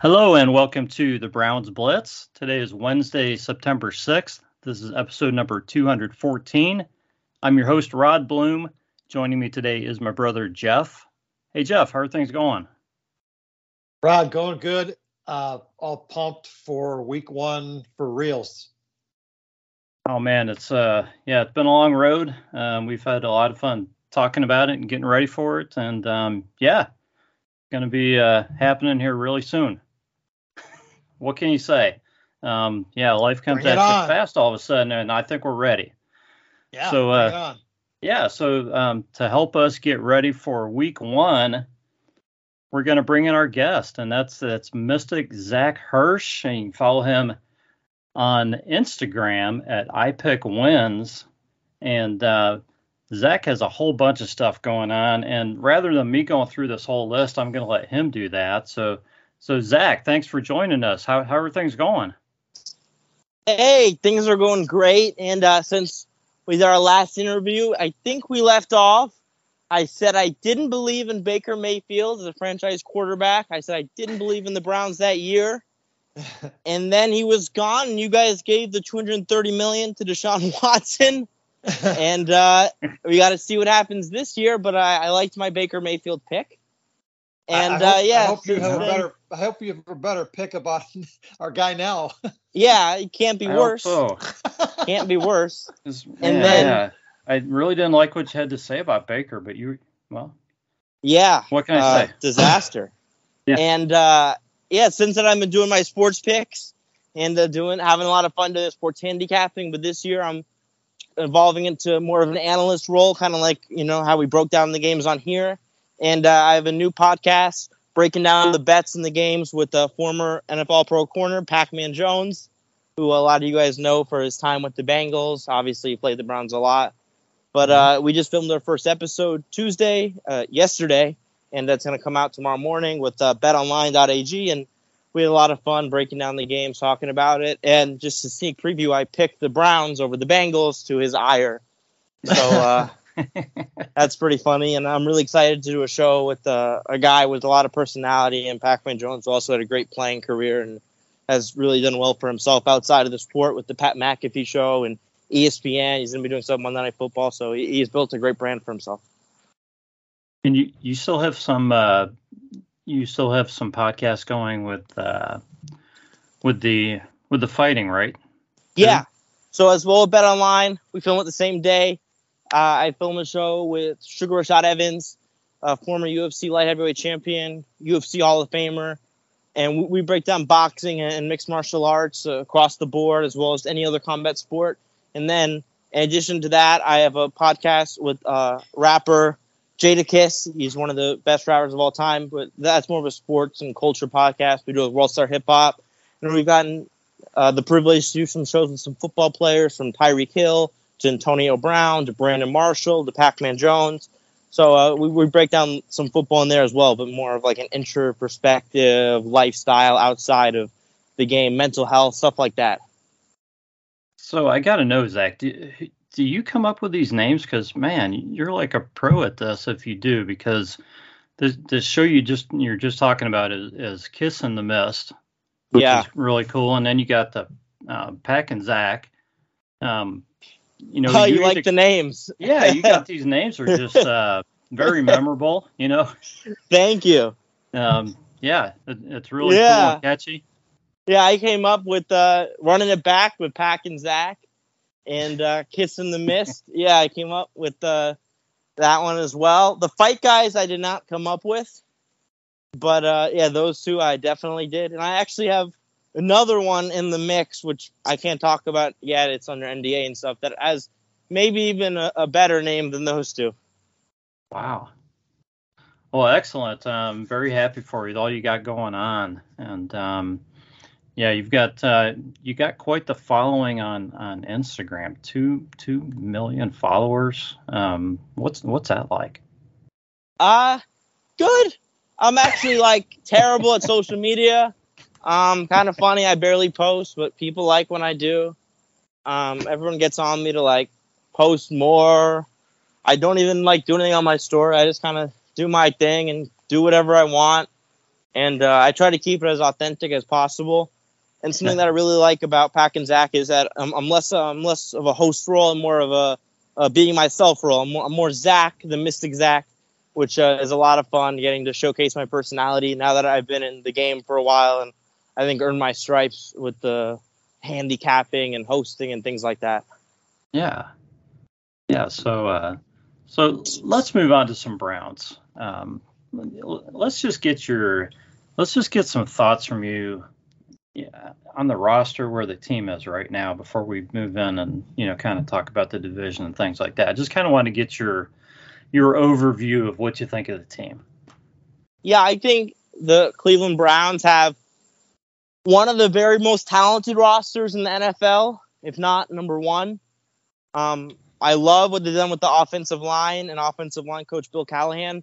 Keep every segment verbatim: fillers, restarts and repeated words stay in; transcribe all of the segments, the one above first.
Hello and welcome to the Browns Blitz. Today is Wednesday, September sixth. This is episode number two hundred fourteen. I'm your host, Rod Bloom. Joining me today is my brother, Jeff. Hey, Jeff, how are things going? Rod, going good. Uh, all pumped for week one for reals. Oh, man, it's uh, yeah, it's been a long road. Um, we've had a lot of fun talking about it and getting ready for it. And um, yeah, going to be uh, happening here really soon. What can you say? Um, yeah, life comes at you fast all of a sudden, and I think we're ready. Yeah, so, uh, yeah, so um, to help us get ready for week one, we're going to bring in our guest, and that's that's Mystic Zach Hirsch, and you can follow him on Instagram at I Pick Wins, and uh, Zach has a whole bunch of stuff going on, and rather than me going through this whole list, I'm going to let him do that. So, so Zach, thanks for joining us. How how are things going? Hey, things are going great. And uh, since we did our last interview, I think we left off. I said I didn't believe in Baker Mayfield as a franchise quarterback. I said I didn't believe in the Browns that year. And then he was gone, and you guys gave the two hundred thirty million dollars to Deshaun Watson. and uh, we got to see what happens this year, but I, I liked my Baker Mayfield pick. And I, I hope, uh, yeah, I hope you have a better. I hope you have a better pick about our guy now. Yeah, it can't be I worse. Hope so. Can't be worse. Just, and yeah, then yeah. I really didn't like what you had to say about Baker, but you well, yeah. What can I uh, say? Disaster. yeah. And uh, yeah, since then I've been doing my sports picks and uh, doing having a lot of fun doing sports handicapping. But this year I'm evolving into more of an analyst role, kind of like, you know, how we broke down the games on here. And uh, I have a new podcast breaking down the bets in the games with a former N F L pro corner, Pac-Man Jones, who a lot of you guys know for his time with the Bengals. Obviously, he played the Browns a lot. But uh, we just filmed our first episode Tuesday, uh, yesterday, and that's going to come out tomorrow morning with uh, bet online dot a g. And we had a lot of fun breaking down the games, talking about it. And just a sneak preview, I picked the Browns over the Bengals to his ire. So uh, that's pretty funny. And I'm really excited to do a show with uh, a guy with a lot of personality. And Pac-Man Jones also had a great playing career and has really done well for himself outside of the sport with the Pat McAfee show and E S P N. He's going to be doing something on Monday Night Football. So he's built a great brand for himself. And you, you still have some uh... – You still have some podcasts going with uh, with the with the fighting, right? Yeah. So as well as Bet Online, we film it the same day. Uh, I film a show with Sugar Rashad Evans, a former U F C light heavyweight champion, U F C Hall of Famer, and we, we break down boxing and, and mixed martial arts uh, across the board, as well as any other combat sport. And then, in addition to that, I have a podcast with uh, rapper Jadakiss. He's one of the best rappers of all time, but that's more of a sports and culture podcast. We do a World Star Hip Hop, and we've gotten uh, the privilege to do some shows with some football players, from Tyreek Hill to Antonio Brown to Brandon Marshall to Pac-Man Jones. So uh, we, we break down some football in there as well, but more of like an intro perspective, lifestyle outside of the game, mental health, stuff like that. So I got to know, Zach, do, do you come up with these names? Because, man, you're like a pro at this if you do, because the, the show you just, you're just talking about is, is Kiss in the Mist, which yeah. is really cool. And then you got the uh, Pac and Zach. Um, you know, oh, you, you like to, the names. Yeah, you got these names are just uh, very memorable, you know. Thank you. Um, yeah, it, it's really yeah. cool and catchy. Yeah, I came up with uh, Running It Back with Pac and Zach and uh, Kiss in the Mist. Yeah, I came up with uh, that one as well. The Fight Guys I did not come up with. But, uh, yeah, those two I definitely did. And I actually have another one in the mix, which I can't talk about yet. It's under N D A and stuff. That has maybe even a, a better name than those two. Wow. Well, excellent. I'm very happy for you with all you got going on. And, um yeah, you've got uh, you got quite the following on, on Instagram. Two two million followers. Um, what's what's that like? Uh good. I'm actually like terrible at social media. Um, kind of funny. I barely post, but people like when I do. Um, everyone gets on me to like post more. I don't even like do anything on my story. I just kind of do my thing and do whatever I want, and uh, I try to keep it as authentic as possible. And something that I really like about Pac and Zach is that I'm, I'm less uh, I'm less of a host role and more of a, a being myself role. I'm more, I'm more Zach, the Mystic Zach, which uh, is a lot of fun getting to showcase my personality now that I've been in the game for a while and I think earned my stripes with the handicapping and hosting and things like that. Yeah. Yeah, so uh, so let's move on to some Browns. Um, let's just get your let's just get some thoughts from you. Yeah, on the roster where the team is right now before we move in and, you know, kind of talk about the division and things like that. I just kind of want to get your your overview of what you think of the team. Yeah, I think the Cleveland Browns have one of the very most talented rosters in the N F L, if not number one. Um, I love what they've done with the offensive line and offensive line coach Bill Callahan.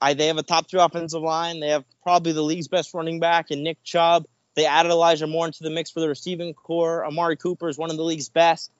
I, they have a top three offensive line. They have probably the league's best running back in Nick Chubb. They added Elijah Moore into the mix for the receiving core. Amari Cooper is one of the league's best.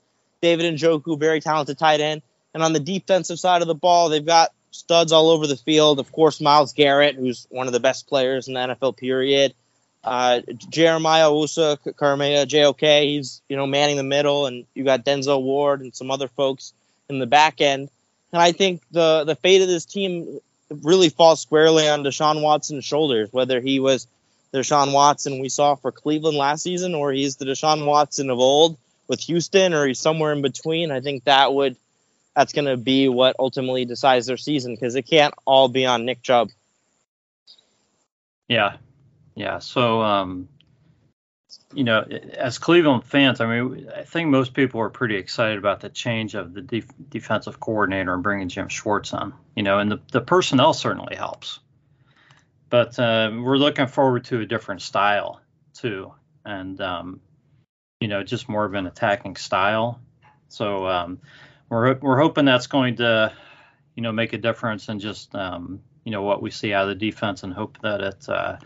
David Njoku, very talented tight end. And on the defensive side of the ball, they've got studs all over the field. Of course, Miles Garrett, who's one of the best players in the N F L period. Uh, Jeremiah Owusu Karamea, J O K, he's, you know, manning the middle. And you got Denzel Ward and some other folks in the back end. And I think the, the fate of this team really falls squarely on Deshaun Watson's shoulders, whether he was the Deshaun Watson we saw for Cleveland last season, or he's the Deshaun Watson of old with Houston, or he's somewhere in between. I think that would that's going to be what ultimately decides their season, because it can't all be on Nick Chubb. Yeah, yeah. So, um, you know, as Cleveland fans, I mean, I think most people are pretty excited about the change of the def- defensive coordinator and bringing Jim Schwartz on. You know, and the, the personnel certainly helps. But uh, we're looking forward to a different style, too. And, um, you know, just more of an attacking style. So um, we're we're hoping that's going to, you know, make a difference in just, um, you know, what we see out of the defense, and hope that it, uh,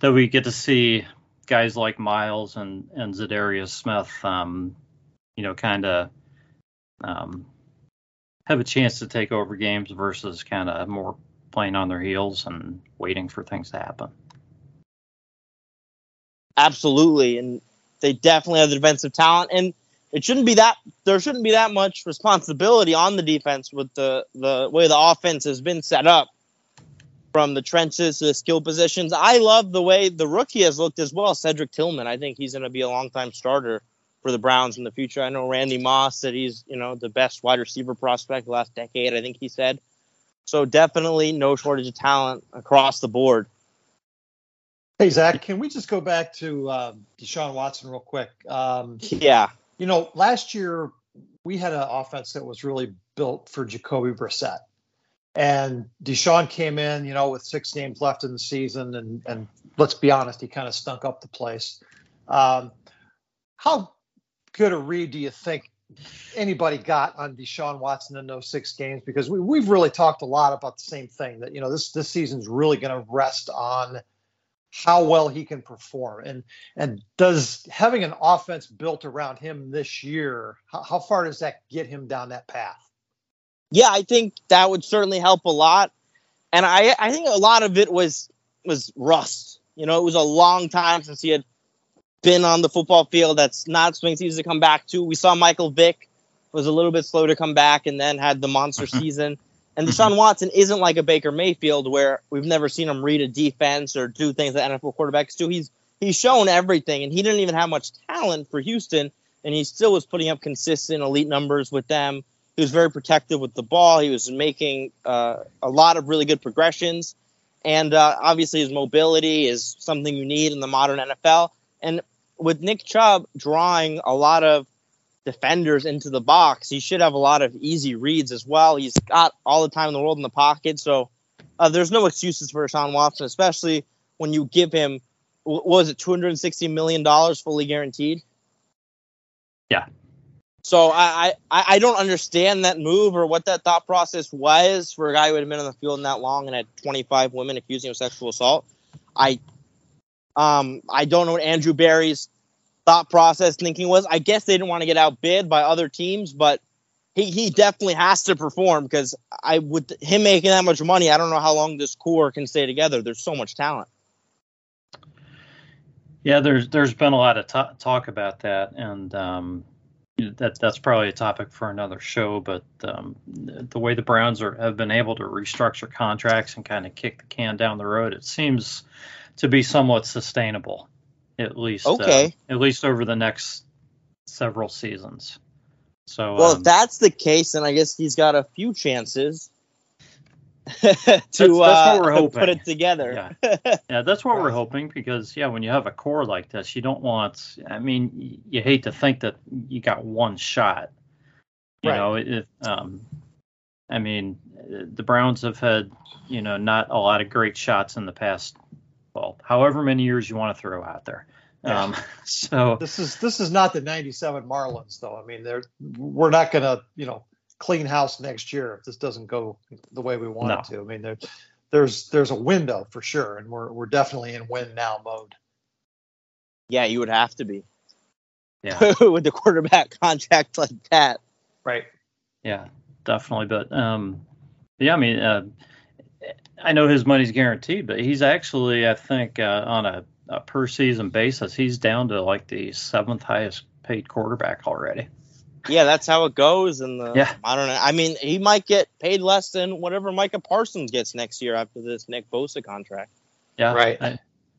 that we get to see guys like Miles and, and Zadarius Smith, um, you know, kind of um, have a chance to take over games versus kind of more playing on their heels and waiting for things to happen. Absolutely, and they definitely have the defensive talent, and it shouldn't be that there shouldn't be that much responsibility on the defense with the the way the offense has been set up, from the trenches to the skill positions. I love the way the rookie has looked as well, Cedric Tillman. I think he's going to be a long-time starter for the Browns in the future. I know Randy Moss said he's, you know, the best wide receiver prospect the last decade. I think he said. So definitely no shortage of talent across the board. Hey, Zach, can we just go back to um, Deshaun Watson real quick? Um, yeah. You know, last year we had an offense that was really built for Jacoby Brissett. And Deshaun came in, you know, with six games left in the season. And, and let's be honest, he kind of stunk up the place. Um, how good a read do you think anybody got on Deshaun Watson in those six games, because we, we've really talked a lot about the same thing, that, you know, this, this season's really going to rest on how well he can perform, and, and does having an offense built around him this year, how, how far does that get him down that path? Yeah, I think that would certainly help a lot. And I, I think a lot of it was, was rust. You know, it was a long time since he had been on the football field. That's not swing season to come back to. We saw Michael Vick was a little bit slow to come back and then had the monster season. And Deshaun Watson isn't like a Baker Mayfield, where we've never seen him read a defense or do things that N F L quarterbacks do. He's he's shown everything, and he didn't even have much talent for Houston, and he still was putting up consistent elite numbers with them. He was very protective with the ball. He was making uh, a lot of really good progressions. And uh, obviously his mobility is something you need in the modern N F L. And with Nick Chubb drawing a lot of defenders into the box, he should have a lot of easy reads as well. He's got all the time in the world in the pocket. So uh, there's no excuses for Deshaun Watson, especially when you give him, what was it, two hundred sixty million dollars fully guaranteed? Yeah. So I, I, I don't understand that move or what that thought process was for a guy who had been on the field in that long and had twenty-five women accusing him of sexual assault. I um I don't know what Andrew Berry's thought process thinking was. I guess they didn't want to get outbid by other teams, but he, he definitely has to perform, because I with him making that much money, I don't know how long this core can stay together. There's so much talent. Yeah, there's there's been a lot of t- talk about that, and um. That that's probably a topic for another show, but um, the way the Browns are, have been able to restructure contracts and kind of kick the can down the road, it seems to be somewhat sustainable, at least okay. uh, at least over the next several seasons. So, well, um, if that's the case, then I guess he's got a few chances to that's, that's uh, what we're hoping. Put it together. Yeah, yeah that's what we're hoping, because, yeah, when you have a core like this, you don't want, I mean, you hate to think that you got one shot. You right. know, it, um, I mean, the Browns have had, you know, not a lot of great shots in the past, well, however many years you want to throw out there. Yeah. Um, so this is this is not the ninety-seven Marlins, though. I mean, they're we're not going to, you know, clean house next year if this doesn't go the way we want no. it to. I mean, there, there's there's a window for sure, and we're we're definitely in win now mode. Yeah, you would have to be. Yeah, with the quarterback contract like that, right? Yeah, definitely. But um, yeah, I mean, uh, I know his money's guaranteed, but he's actually, I think, uh, on a, a per season basis, he's down to like the seventh highest paid quarterback already. Yeah, that's how it goes in the yeah. modern. I mean, he might get paid less than whatever Micah Parsons gets next year after this Nick Bosa contract. Yeah, right. I,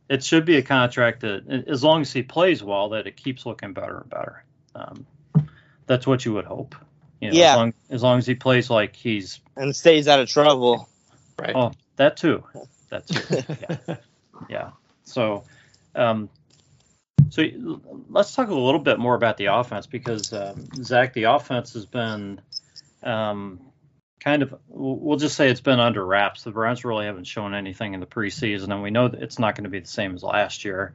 it should be a contract that, as long as he plays well, that it keeps looking better and better. Um, that's what you would hope. You know, yeah. As long, as long as he plays like he's and stays out of trouble. Right. Oh, that too. That too. yeah. yeah. So. Um, So let's talk a little bit more about the offense, because, um, Zach, the offense has been um, kind of, we'll just say it's been under wraps. The Browns really haven't shown anything in the preseason, and we know that it's not going to be the same as last year.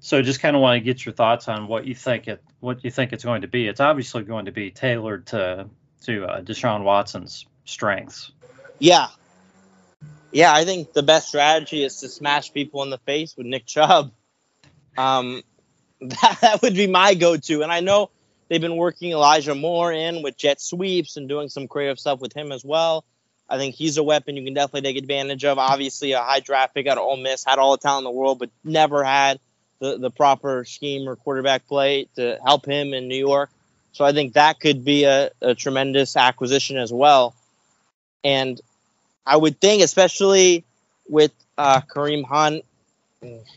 So just kind of want to get your thoughts on what you think it, what you think it's going to be. It's obviously going to be tailored to, to uh, Deshaun Watson's strengths. Yeah. Yeah, I think the best strategy is to smash people in the face with Nick Chubb. Um, that, that would be my go-to. And I know they've been working Elijah Moore in with jet sweeps and doing some creative stuff with him as well. I think he's a weapon you can definitely take advantage of. Obviously, a high draft pick out of Ole Miss, had all the talent in the world, but never had the, the proper scheme or quarterback play to help him in New York. So I think that could be a, a tremendous acquisition as well. And I would think, especially with uh, Kareem Hunt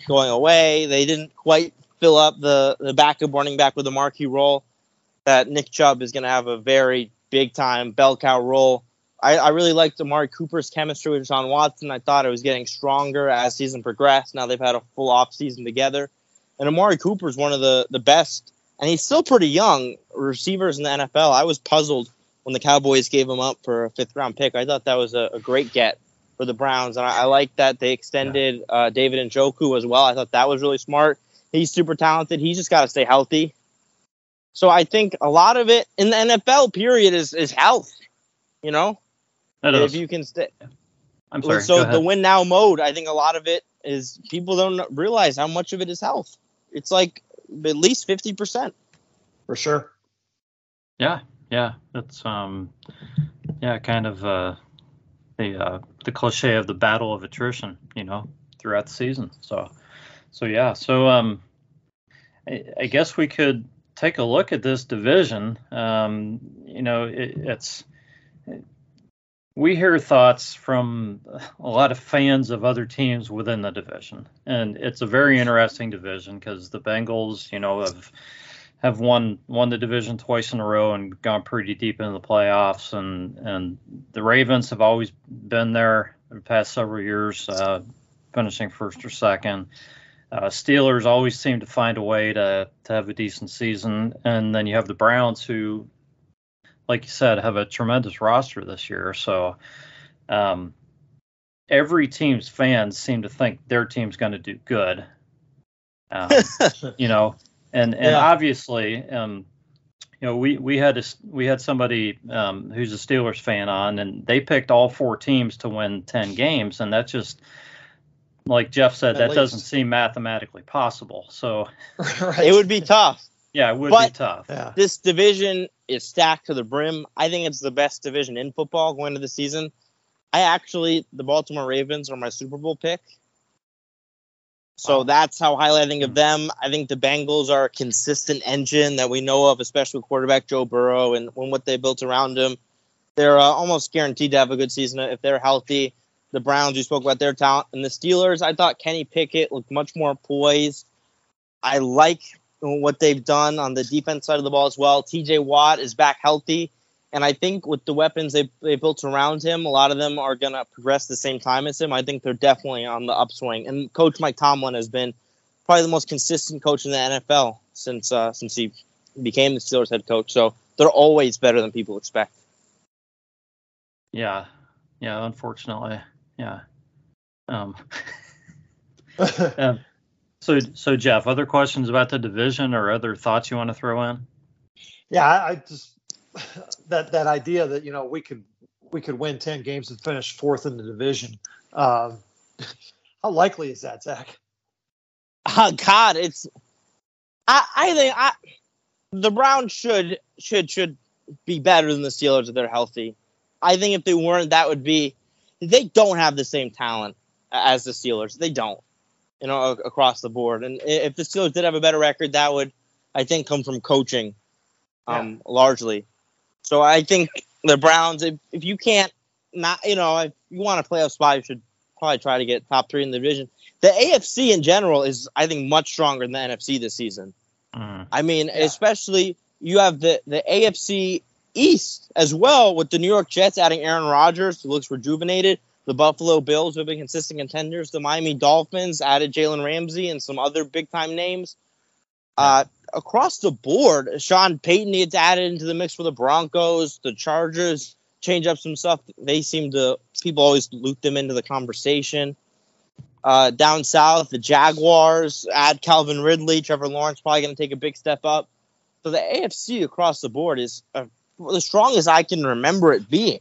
going away, they didn't quite fill up the, the backup running back with a marquee role, that Nick Chubb is going to have a very big-time bell cow role. I, I really liked Amari Cooper's chemistry with Deshaun Watson. I thought it was getting stronger as season progressed. Now they've had a full offseason together. And Amari Cooper is one of the, the best, and he's still pretty young, receivers in the N F L. I was puzzled when the Cowboys gave him up for a fifth-round pick. I thought that was a, a great get for the Browns, and I, I like that they extended uh, David Njoku as well. I thought that was really smart. He's super talented. He's just got to stay healthy. So I think a lot of it in the N F L period is, is health, you know, that if is. you can stay. I'm sorry. So the win now mode, I think a lot of it is people don't realize how much of it is health. It's like at least fifty percent. For sure. Yeah. Yeah. That's, um, yeah, kind of, uh, the, uh, the cliche of the battle of attrition, you know, throughout the season. So, so yeah. So, um, I, I guess we could take a look at this division. Um, you know, it, it's, it, we hear thoughts from a lot of fans of other teams within the division, and it's a very interesting division because the Bengals, you know, have have won won the division twice in a row and gone pretty deep into the playoffs, and and the Ravens have always been there the past several years, uh, finishing first or second. Uh, Steelers always seem to find a way to to have a decent season, and then you have the Browns who, like you said, have a tremendous roster this year. So um, every team's fans seem to think their team's going to do good, um, you know, and, and yeah. obviously, um, you know, we, we had, a, we had somebody um, who's a Steelers fan on, and they picked all four teams to win ten games. And that's just, like Jeff said, At that least. doesn't seem mathematically possible. So right. It would be tough. Yeah, it would but be tough. Yeah. This division is stacked to the brim. I think it's the best division in football going into the season. I actually, the Baltimore Ravens are my Super Bowl pick. So wow. That's how highly I think of them. I think the Bengals are a consistent engine that we know of, especially with quarterback Joe Burrow and when what they built around him. They're uh, almost guaranteed to have a good season if they're healthy. The Browns, you spoke about their talent. And the Steelers, I thought Kenny Pickett looked much more poised. I like what they've done on the defense side of the ball as well. T J Watt is back healthy. And I think with the weapons they they built around him, a lot of them are going to progress the same time as him. I think they're definitely on the upswing. And Coach Mike Tomlin has been probably the most consistent coach in the N F L since uh, since he became the Steelers head coach. So they're always better than people expect. Yeah. Yeah, unfortunately. Yeah. Um, um So, so Jeff, other questions about the division or other thoughts you want to throw in? Yeah, I, I just that that idea that you know we could we could win ten games and finish fourth in the division. Um, how likely is that, Zach? Oh God, it's I, I think I, the Browns should should should be better than the Steelers if they're healthy. I think if they weren't, that would be they don't have the same talent as the Steelers. They don't. You know, across the board. And if the Steelers did have a better record, that would, I think, come from coaching um, yeah. largely. So I think the Browns, if, if you can't, not you know, if you want a playoff spot, you should probably try to get top three in the division. The A F C in general is, I think, much stronger than the N F C this season. Mm. I mean, yeah. especially you have the, the A F C East as well with the New York Jets adding Aaron Rodgers, who looks rejuvenated. The Buffalo Bills have been consistent contenders. The Miami Dolphins added Jalen Ramsey and some other big-time names. Uh, across the board, Sean Payton gets added into the mix for the Broncos. The Chargers change up some stuff. They seem to – people always loop them into the conversation. Uh, down south, the Jaguars add Calvin Ridley. Trevor Lawrence probably going to take a big step up. So the A F C across the board is uh, the strongest I can remember it being.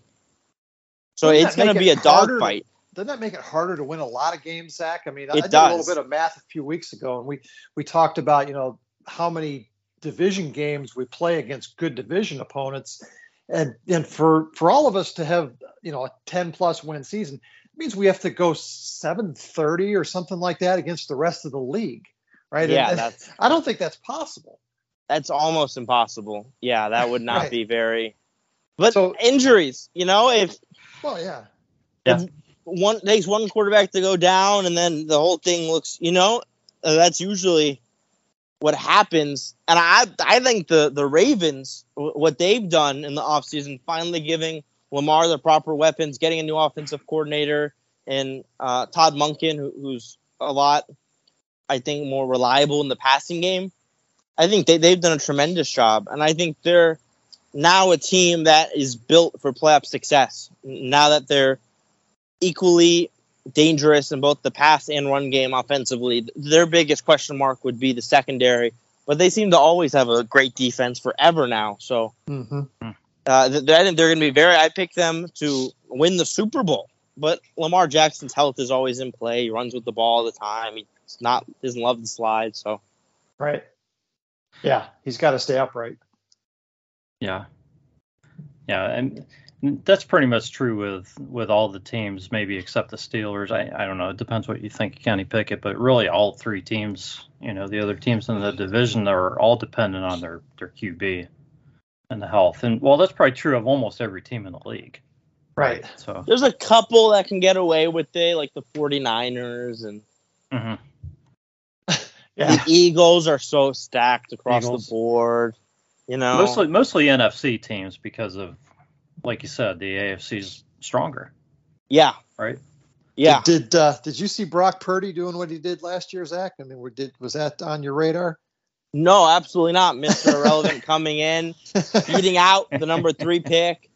So doesn't it's going to be a dogfight. Doesn't that make it harder to win a lot of games, Zach? I mean, it I did does. a little bit of math a few weeks ago, and we, we talked about, you know, how many division games we play against good division opponents. And and for, for all of us to have, you know, a ten-plus win season, it means we have to go seven thirty or something like that against the rest of the league, right? Yeah, and, that's, and I don't think that's possible. That's almost impossible. Yeah, that would not right. be very – but so, injuries, you know, if – Well, yeah. yeah. One takes one quarterback to go down, and then the whole thing looks, you know, uh, that's usually what happens. And I I think the, the Ravens, w- what they've done in the offseason, finally giving Lamar the proper weapons, getting a new offensive coordinator, and uh, Todd Monken, who, who's a lot, I think, more reliable in the passing game. I think they, they've done a tremendous job, and I think they're now a team that is built for playoff success. Now that they're equally dangerous in both the pass and run game offensively, their biggest question mark would be the secondary. but they seem to always have a great defense forever now. So mm-hmm. uh, th- I think they're going to be very, I picked them to win the Super Bowl, but Lamar Jackson's health is always in play. He runs with the ball all the time. He's not, doesn't love the slide. So. Right. Yeah. He's got to stay upright. Yeah. Yeah. And that's pretty much true with, with all the teams, maybe except the Steelers. I, I don't know. It depends what you think of Kenny Pickett, but really all three teams, you know, the other teams in the division are all dependent on their, their Q B and the health. And, well, that's probably true of almost every team in the league. Right. right? So there's a couple that can get away with it, like the 49ers and mm-hmm. yeah. the Eagles are so stacked across Eagles. the board. You know, mostly, mostly N F C teams because of, like you said, the A F C's stronger. Yeah. Right. Yeah. Did did, uh, did you see Brock Purdy doing what he did last year, Zach? I mean, did was that on your radar? No, absolutely not. Mister Irrelevant coming in, beating out the number three pick,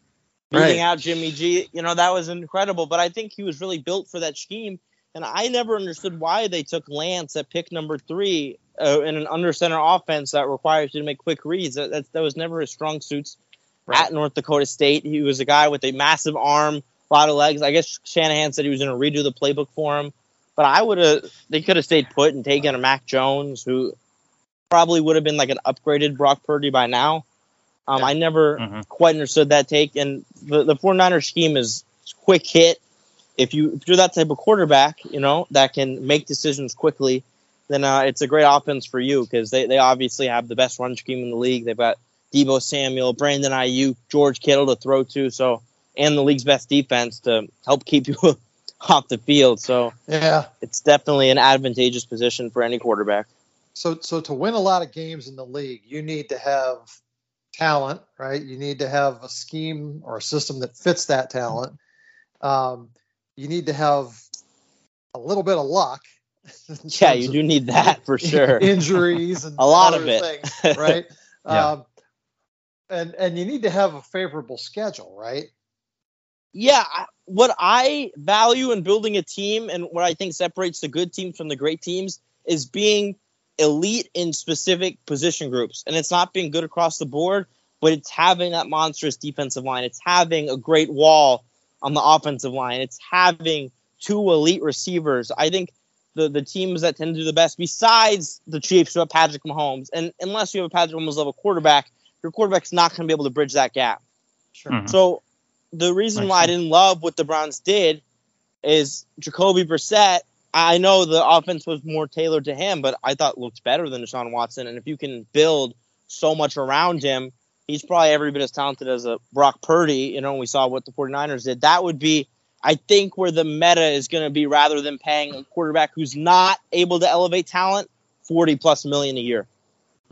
beating right. out Jimmy G. You know, that was incredible. But I think he was really built for that scheme. And I never understood why they took Lance at pick number three uh, in an under center offense that requires you to make quick reads. That that, that was never his strong suits. Right. At North Dakota State, he was a guy with a massive arm, a lot of legs. I guess Shanahan said he was going to redo the playbook for him. But I would have – they could have stayed put and taken a Mac Jones, who probably would have been like an upgraded Brock Purdy by now. Um, yeah. I never mm-hmm. quite understood that take. And the, the 49ers scheme is quick hit. If, you, if you're that type of quarterback, you know, that can make decisions quickly, then uh, it's a great offense for you because they, they obviously have the best run scheme in the league. They've got – Debo Samuel, Brandon Ayuk, George Kittle to throw to, so and the league's best defense to help keep you off the field. So yeah, it's definitely an advantageous position for any quarterback. So, so to win a lot of games in the league, you need to have talent, right? You need to have a scheme or a system that fits that talent. Um, you need to have a little bit of luck. Yeah, you do need that for sure. Injuries and a lot of it, things, right? yeah. Um, And and you need to have a favorable schedule, right? Yeah. What I value in building a team and what I think separates the good teams from the great teams is being elite in specific position groups. And it's not being good across the board, but it's having that monstrous defensive line. It's having a great wall on the offensive line. It's having two elite receivers. I think the, the teams that tend to do the best, besides the Chiefs, who have Patrick Mahomes, and unless you have a Patrick Mahomes level quarterback, your quarterback's not going to be able to bridge that gap. Sure. Mm-hmm. So the reason why I didn't love what the Browns did is Jacoby Brissett, I know the offense was more tailored to him, but I thought looked better than Deshaun Watson. And if you can build so much around him, he's probably every bit as talented as a Brock Purdy. You know, we saw what the 49ers did. That would be, I think, where the meta is going to be rather than paying a quarterback who's not able to elevate talent forty plus million a year.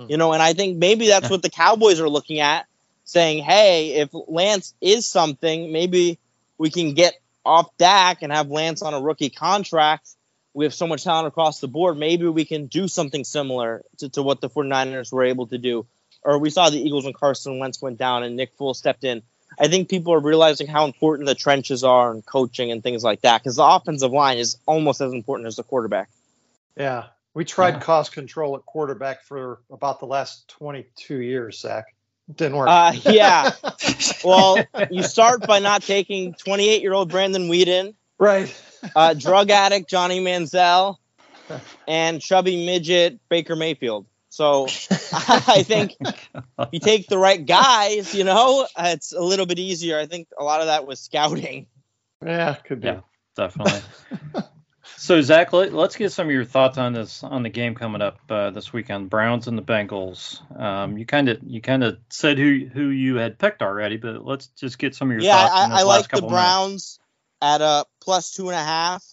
You know, and I think maybe that's what the Cowboys are looking at, saying, hey, if Lance is something, maybe we can get off Dak and have Lance on a rookie contract. We have so much talent across the board. Maybe we can do something similar to, to what the 49ers were able to do. Or we saw the Eagles when Carson Wentz went down and Nick Foles stepped in. I think people are realizing how important the trenches are and coaching and things like that, because the offensive line is almost as important as the quarterback. Yeah. We tried yeah. cost control at quarterback for about the last twenty-two years, Zach. It didn't work. Uh, yeah. Well, you start by not taking twenty-eight-year-old Brandon Weeden. Right. Uh, drug addict Johnny Manziel and chubby midget Baker Mayfield. So I think if you take the right guys, you know, it's a little bit easier. I think a lot of that was scouting. Yeah, could be. Yeah, definitely. So, Zach, let, let's get some of your thoughts on this on the game coming up uh, this weekend, Browns and the Bengals. Um, you kind of you kind of said who who you had picked already, but let's just get some of your yeah, thoughts. Yeah, I, I like the Browns minutes. at a plus two and a half.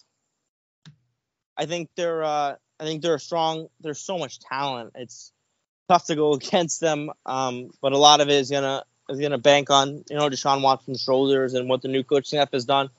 I think they're uh, I think they're strong. There's so much talent; it's tough to go against them. Um, but a lot of it is gonna is gonna bank on you know Deshaun Watson's shoulders and what the new coaching staff has done.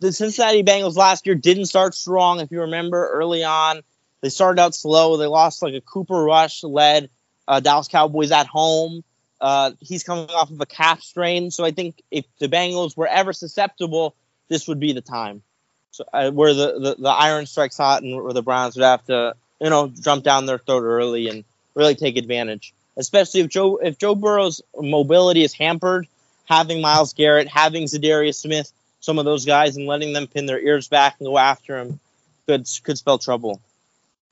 The Cincinnati Bengals last year didn't start strong. If you remember early on, they started out slow. They lost like a Cooper Rush led uh, Dallas Cowboys at home. Uh, he's coming off of a calf strain. So I think if the Bengals were ever susceptible, this would be the time. So uh, where the, the, the iron strikes hot and where the Browns would have to, you know, jump down their throat early and really take advantage, especially if Joe if Joe Burrow's mobility is hampered, having Miles Garrett, having Zadarius Smith, some of those guys, and letting them pin their ears back and go after him could could spell trouble.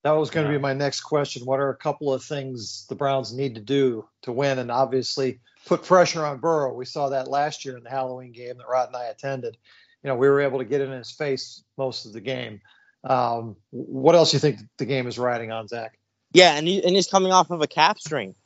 That was going to be my next question. What are a couple of things the Browns need to do to win and obviously put pressure on Burrow? We saw that last year in the Halloween game that Rod and I attended. You know, we were able to get in his face most of the game. Um, what else do you think the game is riding on, Zach? Yeah, and he, and he's coming off of a calf strain.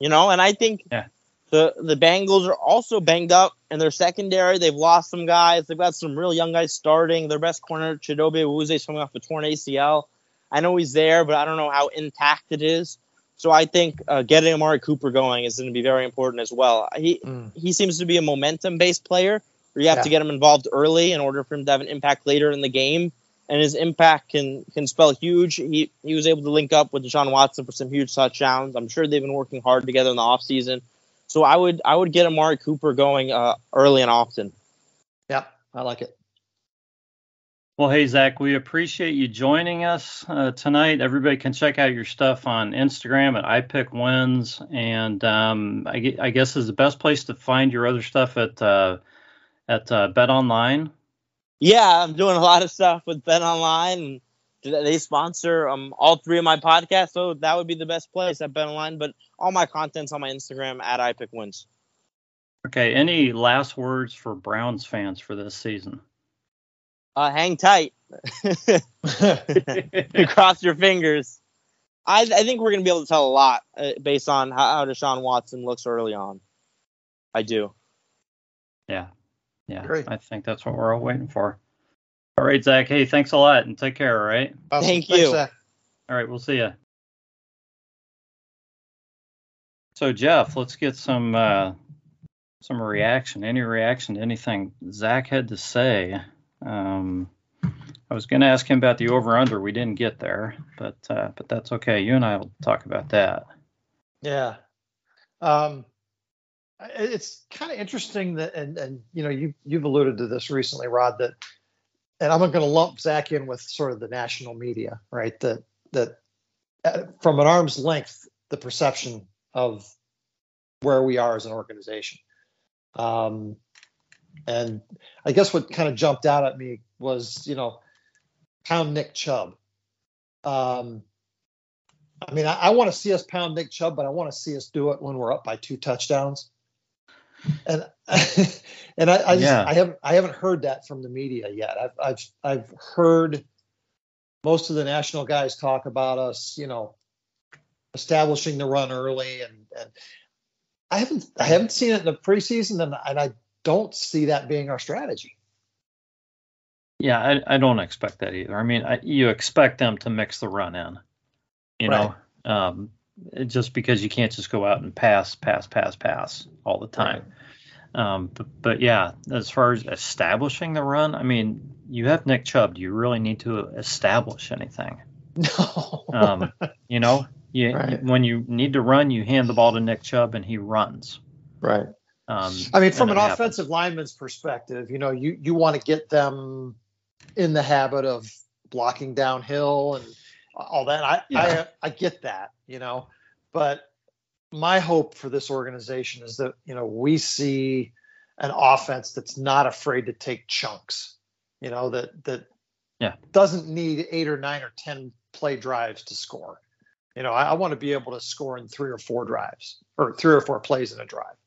You know, and I think yeah. the, the Bengals are also banged up in their secondary. They've lost some guys. They've got some real young guys starting. Their best corner, Chidobe Awuzie, is coming off a torn A C L. I know he's there, but I don't know how intact it is. So I think uh, getting Amari Cooper going is going to be very important as well. He mm. he seems to be a momentum-based player where you have yeah. to get him involved early in order for him to have an impact later in the game. And his impact can can spell huge. He he was able to link up with Deshaun Watson for some huge touchdowns. I'm sure they've been working hard together in the offseason. So I would I would get Amari Cooper going uh, early and often. Yeah, I like it. Well, hey, Zach, we appreciate you joining us uh, tonight. Everybody can check out your stuff on Instagram at iPickWins. And um, I, I guess is the best place to find your other stuff at uh, at uh, BetOnline. Yeah, I'm doing a lot of stuff with BetOnline. They sponsor um, all three of my podcasts, so that would be the best place at BetOnline. But all my content's on my Instagram at iPickWins. Okay, any last words for Browns fans for this season? Uh, hang tight. Cross your fingers. I, I think we're going to be able to tell a lot uh, based on how, how Deshaun Watson looks early on. I do. Yeah. Yeah. Great. I think that's what we're all waiting for. All right, Zach. Hey, thanks a lot and take care. All right. Awesome. Thank you. Thanks, all right. We'll see you. So, Jeff, let's get some uh, some reaction. Any reaction to anything Zach had to say? Um, I was going to ask him about the over-under. We didn't get there, but uh, but that's okay. You and I will talk about that. Yeah, um, it's kind of interesting that, and and you know, you you've alluded to this recently, Rod. That, and I'm going to lump Zach in with sort of the national media, right? That that uh, from an arm's length, the perception of where we are as an organization. Um, And I guess what kind of jumped out at me was, you know, pound Nick Chubb. Um, I mean, I, I want to see us pound Nick Chubb, but I want to see us do it when we're up by two touchdowns. And and I I, just, yeah. I haven't I haven't heard that from the media yet. I've I've I've heard most of the national guys talk about us, you know, establishing the run early, and and I haven't I haven't seen it in the preseason, and and I. don't see that being our strategy. Yeah, I, I don't expect that either. I mean, I, you expect them to mix the run in, you right. know, um, just because you can't just go out and pass, pass, pass, pass all the time. Right. Um, but, but yeah, as far as establishing the run, I mean, you have Nick Chubb. Do you really need to establish anything? No. um, you know, you, right. you, when you need to run, you hand the ball to Nick Chubb and he runs. Right. Um, I mean, from an offensive happens. lineman's perspective, you know, you, you want to get them in the habit of blocking downhill and all that. I, yeah. I I get that, you know, but my hope for this organization is that, you know, we see an offense that's not afraid to take chunks, you know, that that yeah. doesn't need eight or nine or ten play drives to score. You know, I, I want to be able to score in three or four drives or three or four plays in a drive.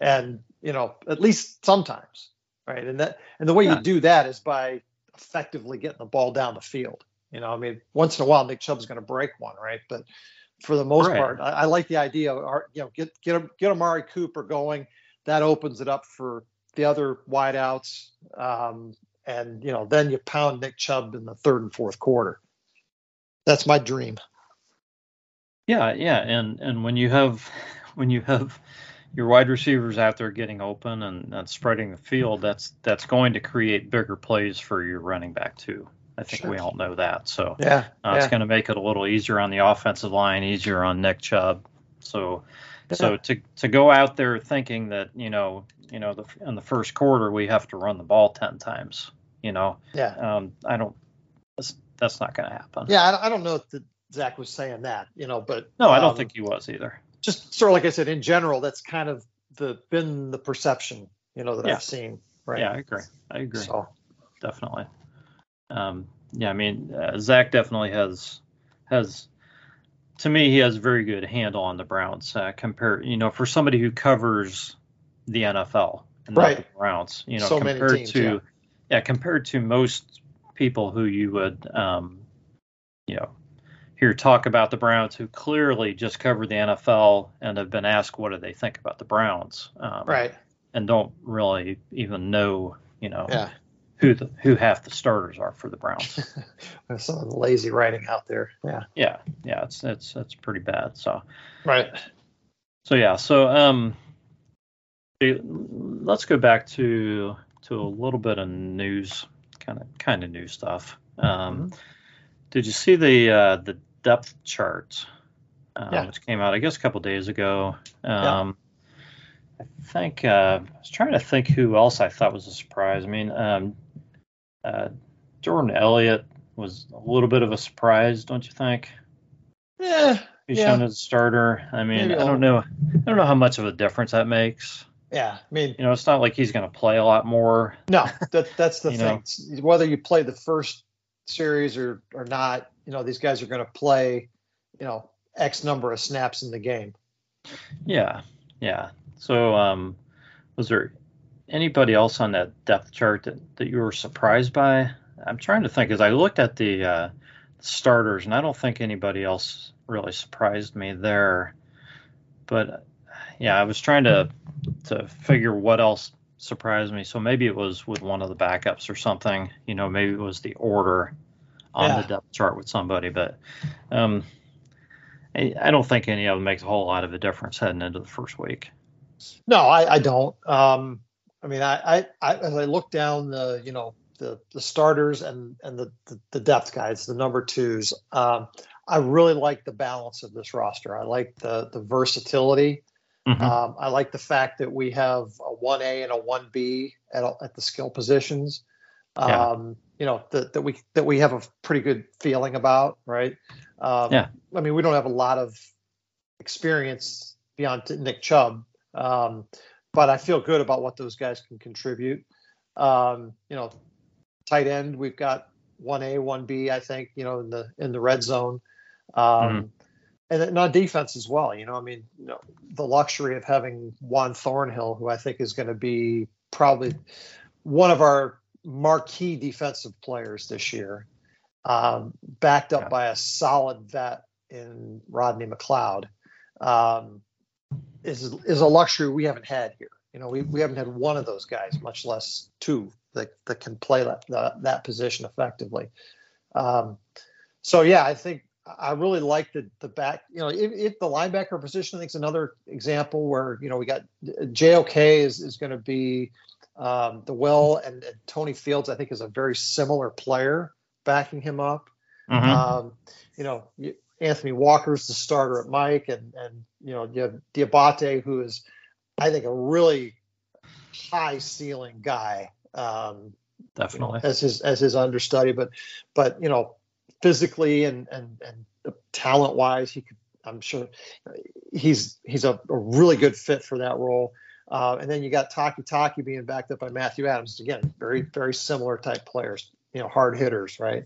And, you know, at least sometimes, right? And that, and the way yeah. you do that is by effectively getting the ball down the field. You know, I mean, once in a while, Nick Chubb's going to break one, right? But for the most right. part, I, I like the idea of, our, you know, get get get Amari Cooper going. That opens it up for the other wideouts, um, and you know, then you pound Nick Chubb in the third and fourth quarter. That's my dream. Yeah, yeah, and and when you have when you have your wide receivers out there getting open and, and spreading the field, that's that's going to create bigger plays for your running back, too. I think sure. we all know that. So yeah, uh, yeah. it's going to make it a little easier on the offensive line, easier on Nick Chubb. So yeah. so to to go out there thinking that, you know, you know, the, in the first quarter we have to run the ball ten times, you know. Yeah. Um, I don't – that's not going to happen. Yeah, I don't know if the, Zach was saying that, you know, but no, I don't um, think he was either. Just sort of like I said, in general, that's kind of the been the perception, you know, that yeah. I've seen. Right. Yeah, I agree. I agree. So. Definitely. Um, yeah, I mean, uh, Zach definitely has has. To me, he has a very good handle on the Browns uh, compared, you know, for somebody who covers the N F L and right. not the Browns, you know, so compared teams, to yeah. yeah, compared to most people who you would, um, you know, hear talk about the Browns, who clearly just cover the N F L and have been asked what do they think about the Browns, um, right, and don't really even know, you know, yeah. who the who half the starters are for the Browns. Some of the lazy writing out there. Yeah. Yeah. Yeah. It's it's it's pretty bad. So. Right. So yeah. So um, let's go back to to a little bit of news, kind of kind of new stuff. Um, mm-hmm. Did you see the uh, the depth chart, uh, yeah. which came out I guess a couple days ago? Um, yeah. I think uh, I was trying to think who else I thought was a surprise. I mean, um, uh, Jordan Elliott was a little bit of a surprise, don't you think? Yeah, he's yeah. shown as a starter. I mean, Maybe I don't know. I don't know how much of a difference that makes. Yeah, I mean, you know, it's not like he's going to play a lot more. No, that that's the thing. Know? Whether you play the first series or or not, you know, these guys are going to play, you know, X number of snaps in the game. Yeah. Yeah. So, um, was there anybody else on that depth chart that, that you were surprised by? I'm trying to think, because I looked at the uh, starters, and I don't think anybody else really surprised me there. But, yeah, I was trying to to figure what else surprised me. So maybe it was with one of the backups or something. You know, maybe it was the order on yeah. the depth chart with somebody. But um, I, I don't think any of them makes a whole lot of a difference heading into the first week. No, I, I don't. Um, I mean, I, I, I, as I look down the, you know, the, the starters and, and the, the, the depth guys, the number twos, um, I really like the balance of this roster. I like the, the versatility. Mm-hmm. Um, I like the fact that we have a one A and a one B at, at the skill positions, um, yeah. you know, that, that we, that we have a pretty good feeling about, right? Um, yeah. I mean, we don't have a lot of experience beyond Nick Chubb. Um, but I feel good about what those guys can contribute. Um, you know, tight end, we've got one A, one B, I think, you know, in the, in the red zone, um, mm-hmm. and then on defense as well. You know, I mean, you know, the luxury of having Juan Thornhill, who I think is going to be probably one of our marquee defensive players this year, um, backed up yeah. by a solid vet in Rodney McLeod. Um, is is a luxury we haven't had here. You know, we, we haven't had one of those guys, much less two that, that can play that, that, that position effectively. Um, so, yeah, I think I really like the, the back, you know, if, if the linebacker position, I think is another example where, you know, we got J O K is, is going to be um, the will and, and Tony Fields, I think, is a very similar player backing him up. Mm-hmm. Um, you know, you, Anthony Walker's the starter at Mike, and, and you know, you have Diabate, who is, I think, a really high ceiling guy. Um, Definitely. You know, as his as his understudy, but but you know, physically and and and talent wise, he could. I'm sure he's he's a, a really good fit for that role. Uh, and then you got Taki Taki being backed up by Matthew Adams. Again, very very similar type players. You know, hard hitters, right?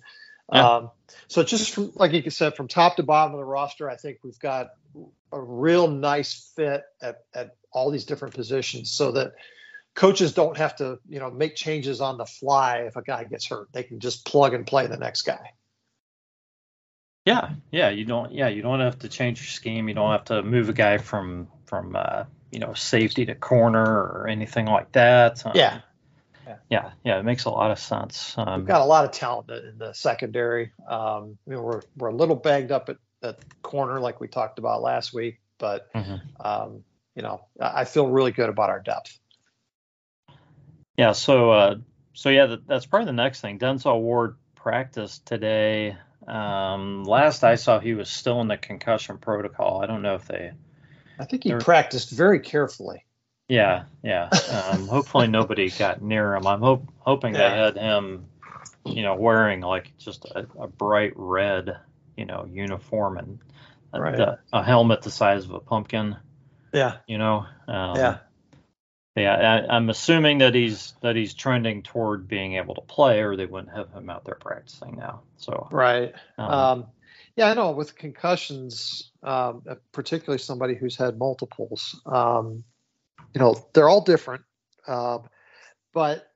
Yeah. Um, so just from, like you said, from top to bottom of the roster, I think we've got a real nice fit at, at all these different positions so that coaches don't have to, you know, make changes on the fly. If a guy gets hurt, they can just plug and play the next guy. Yeah. Yeah. You don't, yeah. You don't have to change your scheme. You don't have to move a guy from, from, uh, you know, safety to corner or anything like that. Um, yeah. Yeah. yeah, yeah, it makes a lot of sense. Um, We've got a lot of talent in the secondary. Um, I mean, we're we're a little banged up at at corner, like we talked about last week, but mm-hmm. um, you know, I feel really good about our depth. Yeah. So, uh, so yeah, that, that's probably the next thing. Denzel Ward practiced today. Um, last I saw, he was still in the concussion protocol. I don't know if they. I think he practiced very carefully. Yeah, yeah. Um, hopefully nobody got near him. I'm hope, hoping yeah. they had him, you know, wearing like just a, a bright red you know, uniform and right. a, a helmet the size of a pumpkin. Yeah. You know. Um, yeah. Yeah. I, I'm assuming that he's that he's trending toward being able to play, or they wouldn't have him out there practicing now. So. Right. Um, um, yeah, I know with concussions, um, particularly somebody who's had multiples, um, you know, they're all different, uh, but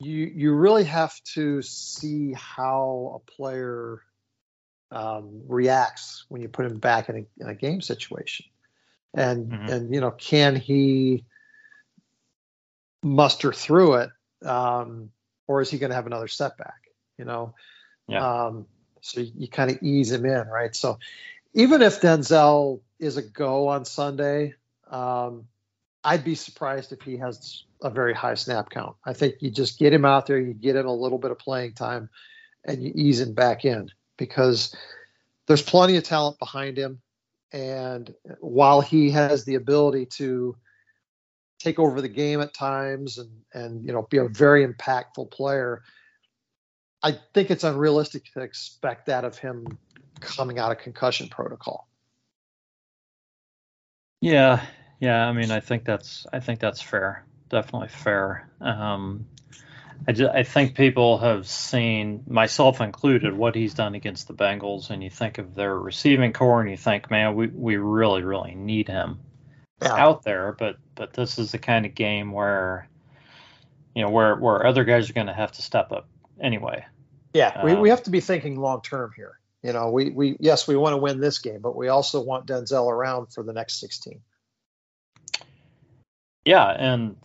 you you really have to see how a player um, reacts when you put him back in a, in a game situation, and mm-hmm. and you know, can he muster through it, um, or is he going to have another setback? You know, yeah. Um, so you, you kind of ease him in, right? So even if Denzel is a go on Sunday, um, I'd be surprised if he has a very high snap count. I think you just get him out there, you get him a little bit of playing time, and you ease him back in, because there's plenty of talent behind him. And while he has the ability to take over the game at times and, and you know, be a very impactful player, I think it's unrealistic to expect that of him coming out of concussion protocol. Yeah. Yeah, I mean, I think that's I think that's fair, definitely fair. Um, I, just, I think people have seen, myself included, what he's done against the Bengals, and you think of their receiving core, and you think, man, we, we really, really need him yeah. out there. But but this is the kind of game where, you know, where, where other guys are going to have to step up anyway. Yeah, um, we, we have to be thinking long term here. You know, we, we yes, we want to win this game, but we also want Denzel around for the next sixteen. Yeah, and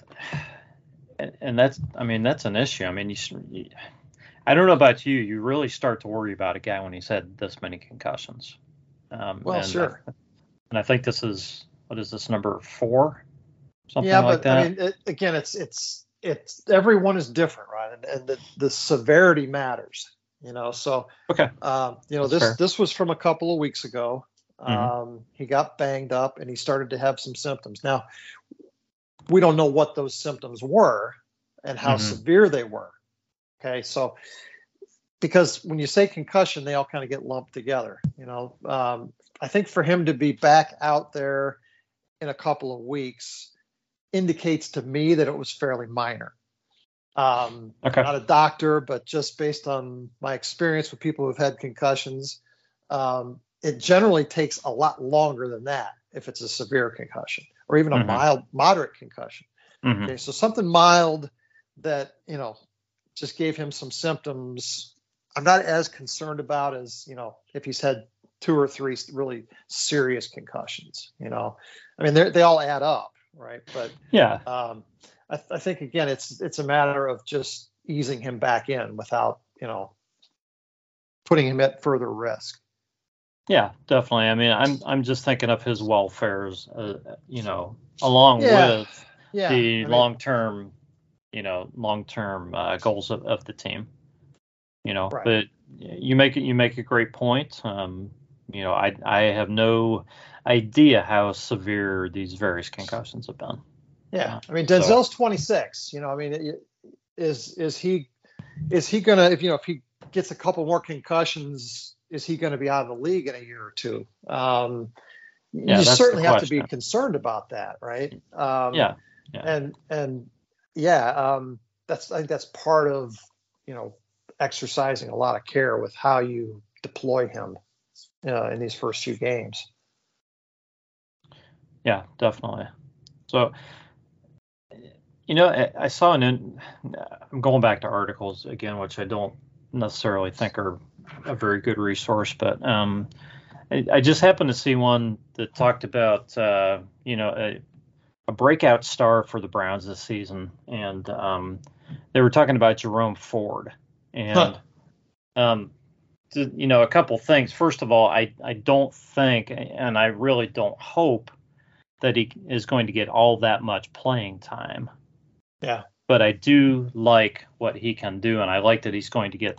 and that's, I mean, that's an issue. I mean, you, you, I don't know about you, you really start to worry about a guy when he's had this many concussions. Um, well, and sure. I, and I think this is, what is this, number four? Something yeah, like but, that? Yeah, but, I mean, it, again, it's, it's, it's, everyone is different, right? And, and the, the severity matters, you know, so. Okay. Um, you know, that's this fair. This was from a couple of weeks ago. Um, mm-hmm. He got banged up, and he started to have some symptoms. Now, we don't know what those symptoms were and how mm-hmm. severe they were. Okay. So, because when you say concussion, they all kind of get lumped together, you know, um, I think for him to be back out there in a couple of weeks indicates to me that it was fairly minor. Um, okay. I'm not a doctor, but just based on my experience with people who've had concussions, um, it generally takes a lot longer than that if it's a severe concussion, or even a mm-hmm. mild, moderate concussion. Mm-hmm. Okay, so something mild that, you know, just gave him some symptoms. I'm not as concerned about as, you know, if he's had two or three really serious concussions, you know, I mean, they they all add up. Right. But yeah, um, I, th- I think again, it's, it's a matter of just easing him back in without, you know, putting him at further risk. Yeah, definitely. I mean, I'm I'm just thinking of his welfare, uh, you know, along yeah. with yeah. the I long-term, mean, you know, long-term uh, goals of, of the team. You know, right. But you make it. You make a great point. Um, you know, I I have no idea how severe these various concussions have been. Yeah, uh, I mean, Denzel's so. twenty-six. You know, I mean, is is he is he gonna if you know if he gets a couple more concussions, is he going to be out of the league in a year or two? Um, yeah, you certainly have to be concerned about that. Right. Um, yeah, yeah. And, and yeah, um, that's, I think that's part of, you know, exercising a lot of care with how you deploy him uh, in these first few games. Yeah, definitely. So, you know, I, I saw an, in, I'm going back to articles again, which I don't necessarily think are a very good resource, but um, I, I just happened to see one that talked about uh, you know a, a breakout star for the Browns this season, and um, they were talking about Jerome Ford, and huh. um, to, you know a couple things. First of all, I I don't think, and I really don't hope that he is going to get all that much playing time. Yeah, but I do like what he can do, and I like that he's going to get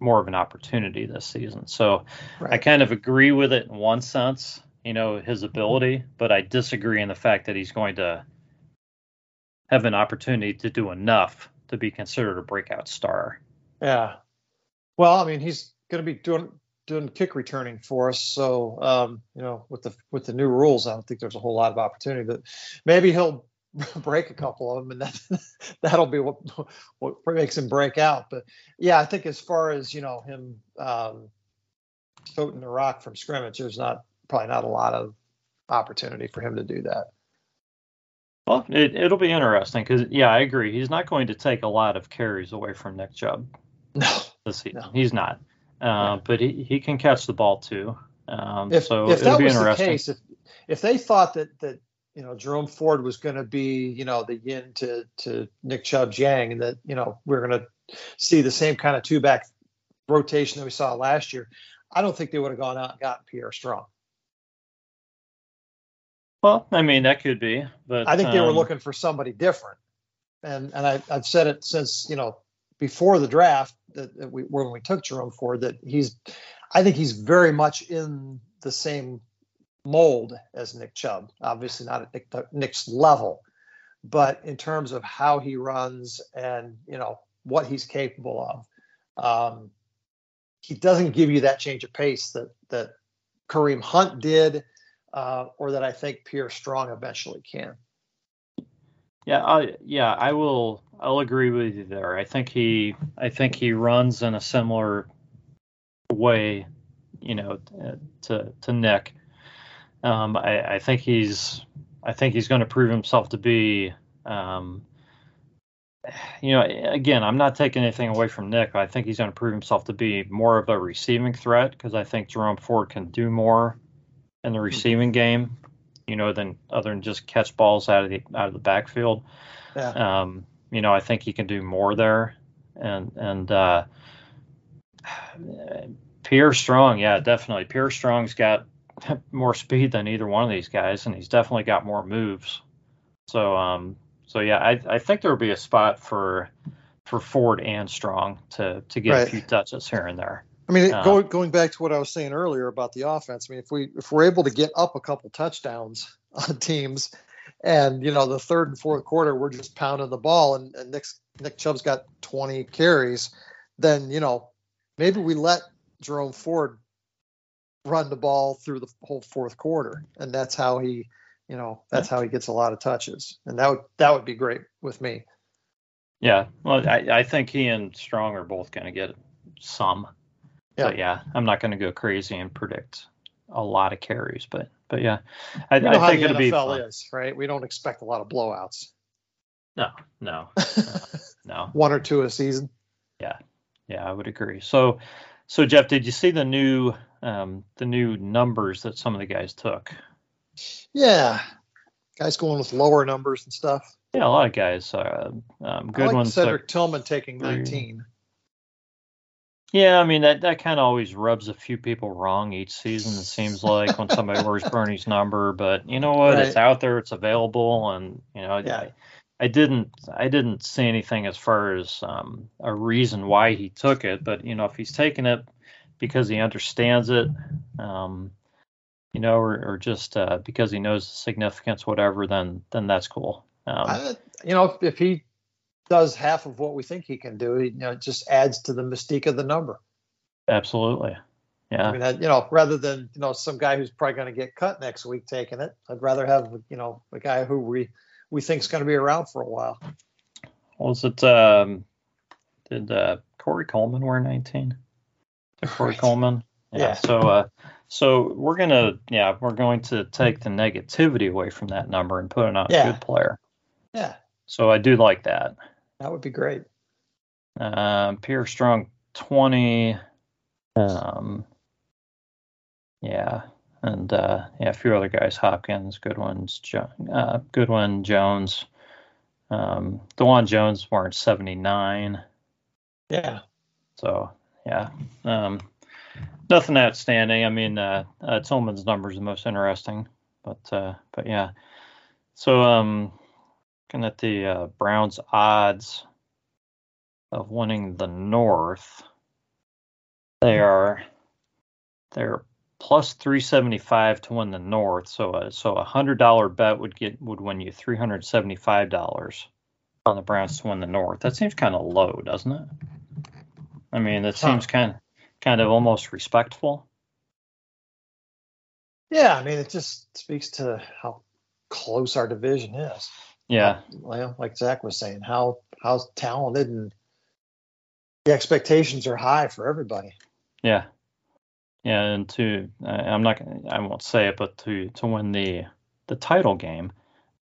more of an opportunity this season. So right. I kind of agree with it in one sense, you know, his ability, but I disagree in the fact that he's going to have an opportunity to do enough to be considered a breakout star. Yeah. Well, I mean, he's going to be doing doing kick returning for us. So, um, you know, with the with the new rules, I don't think there's a whole lot of opportunity, but maybe he'll break a couple of them, and that, that'll be what, what makes him break out. But, yeah, I think as far as, you know, him um, toting the rock from scrimmage, there's not probably not a lot of opportunity for him to do that. Well, it, it'll be interesting because, yeah, I agree. He's not going to take a lot of carries away from Nick Chubb. No, this no. He's not. Uh, yeah. But he, he can catch the ball, too. Um, if, so if it'll that be was interesting. The case, if, if they thought that, that, you know, Jerome Ford was going to be, you know, the yin to, to Nick Chubb's yang, and that, you know, we're going to see the same kind of two-back rotation that we saw last year, I don't think they would have gone out and gotten Pierre Strong. Well, I mean, that could be, but I think they um, were looking for somebody different. And and I, I've said it since, you know, before the draft that, that we when we took Jerome Ford, that he's, I think he's very much in the same mold as Nick Chubb, obviously not at Nick, Nick's level, but in terms of how he runs and, you know, what he's capable of. Um, he doesn't give you that change of pace that, that Kareem Hunt did. Uh, or that I think Pierre Strong eventually can. Yeah, I, yeah, I will. I'll agree with you there. I think he, I think he runs in a similar way, you know, to to Nick. Um, I, I think he's, I think he's going to prove himself to be, um, you know, again, I'm not taking anything away from Nick, but I think he's going to prove himself to be more of a receiving threat because I think Jerome Ford can do more in the receiving game, you know, than other than just catch balls out of the out of the backfield. Yeah. Um, you know, I think he can do more there, and and uh, Pierre Strong, yeah, definitely. Pierre Strong's got more speed than either one of these guys, and he's definitely got more moves. So, um, so yeah, I I think there'll be a spot for for Ford and Strong to to get right. a few touches here and there. I mean, uh, go, going back to what I was saying earlier about the offense, I mean, if, we, if we're able to get up a couple touchdowns on teams and, you know, the third and fourth quarter, we're just pounding the ball and, and Nick, Nick Chubb's got twenty carries, then, you know, maybe we let Jerome Ford run the ball through the whole fourth quarter. And that's how he, you know, that's how he gets a lot of touches. And that would, that would be great with me. Yeah. Well, I, I think he and Strong are both going to get some. Yeah. But yeah, I'm not going to go crazy and predict a lot of carries, but but yeah, I, you know I how think the it'll N F L be fun. Is right. We don't expect a lot of blowouts. No, no, no, no. One or two a season. Yeah, yeah, I would agree. So, so Jeff, did you see the new um, the new numbers that some of the guys took? Yeah, guys going with lower numbers and stuff. Yeah, a lot of guys. Uh, um, good I like ones. Cedric Tillman taking nineteen. Yeah, I mean, that, that kind of always rubs a few people wrong each season, it seems like, when somebody wears Bernie's number. But you know what? Right. It's out there. It's available. And, you know, yeah. I, I didn't I didn't see anything as far as um, a reason why he took it. But, you know, if he's taking it because he understands it, um, you know, or, or just uh, because he knows the significance, whatever, then then that's cool. Um, I, you know, if, if he does half of what we think he can do, you know, it just adds to the mystique of the number. Absolutely. Yeah. I mean, I, you know, rather than, you know, some guy who's probably going to get cut next week taking it, I'd rather have, you know, a guy who we, we think is going to be around for a while. Was it, um, did uh, Corey Coleman wear nineteen? Did Corey right. Coleman? Yeah. yeah. So, uh, so we're going to, yeah, we're going to take the negativity away from that number and put it on yeah. a good player. Yeah. So I do like that. That would be great. Um, Pierre Strong, twenty. Um, yeah. And uh, yeah, a few other guys. Hopkins, Goodwin's, jo- uh, Goodwin, Jones. Um, DeJuan Jones weren't seventy-nine. Yeah. So, yeah. Um, nothing outstanding. I mean, uh, uh, Tillman's number is the most interesting. But, uh, but yeah. So, um... looking at the uh, Browns' odds of winning the North, they are they're plus three seventy-five to win the North. So, uh, so a hundred dollar bet would get would win you three hundred seventy five dollars on the Browns to win the North. That seems kind of low, doesn't it? I mean, that seems kind kind of almost respectful. Yeah, I mean, it just speaks to how close our division is. Yeah. Well, like Zach was saying, how how talented and the expectations are high for everybody. Yeah. Yeah, and to I'm not I won't say it, but to to win the the title game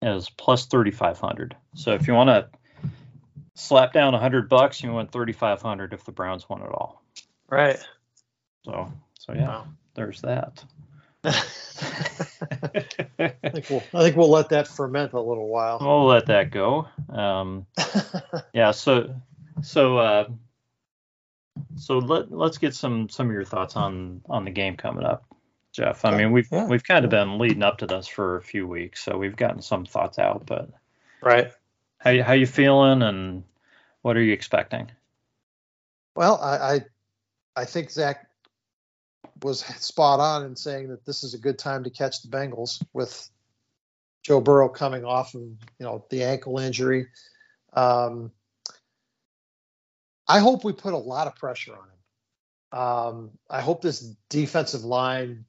is plus thirty-five hundred. So if you want to slap down a hundred bucks, you win thirty-five hundred if the Browns won it all. Right. So so yeah, wow. There's that. I think we'll I think we'll let that ferment a little while. We'll let that go. Um, yeah. So so uh, so let let's get some some of your thoughts on on the game coming up, Jeff. I mean we've yeah. we've kind of been leading up to this for a few weeks, so we've gotten some thoughts out. But right, how you, how you feeling, and what are you expecting? Well, I I, I think Zach was spot on in saying that this is a good time to catch the Bengals with Joe Burrow coming off of, you know, the ankle injury. Um, I hope we put a lot of pressure on him. Um, I hope this defensive line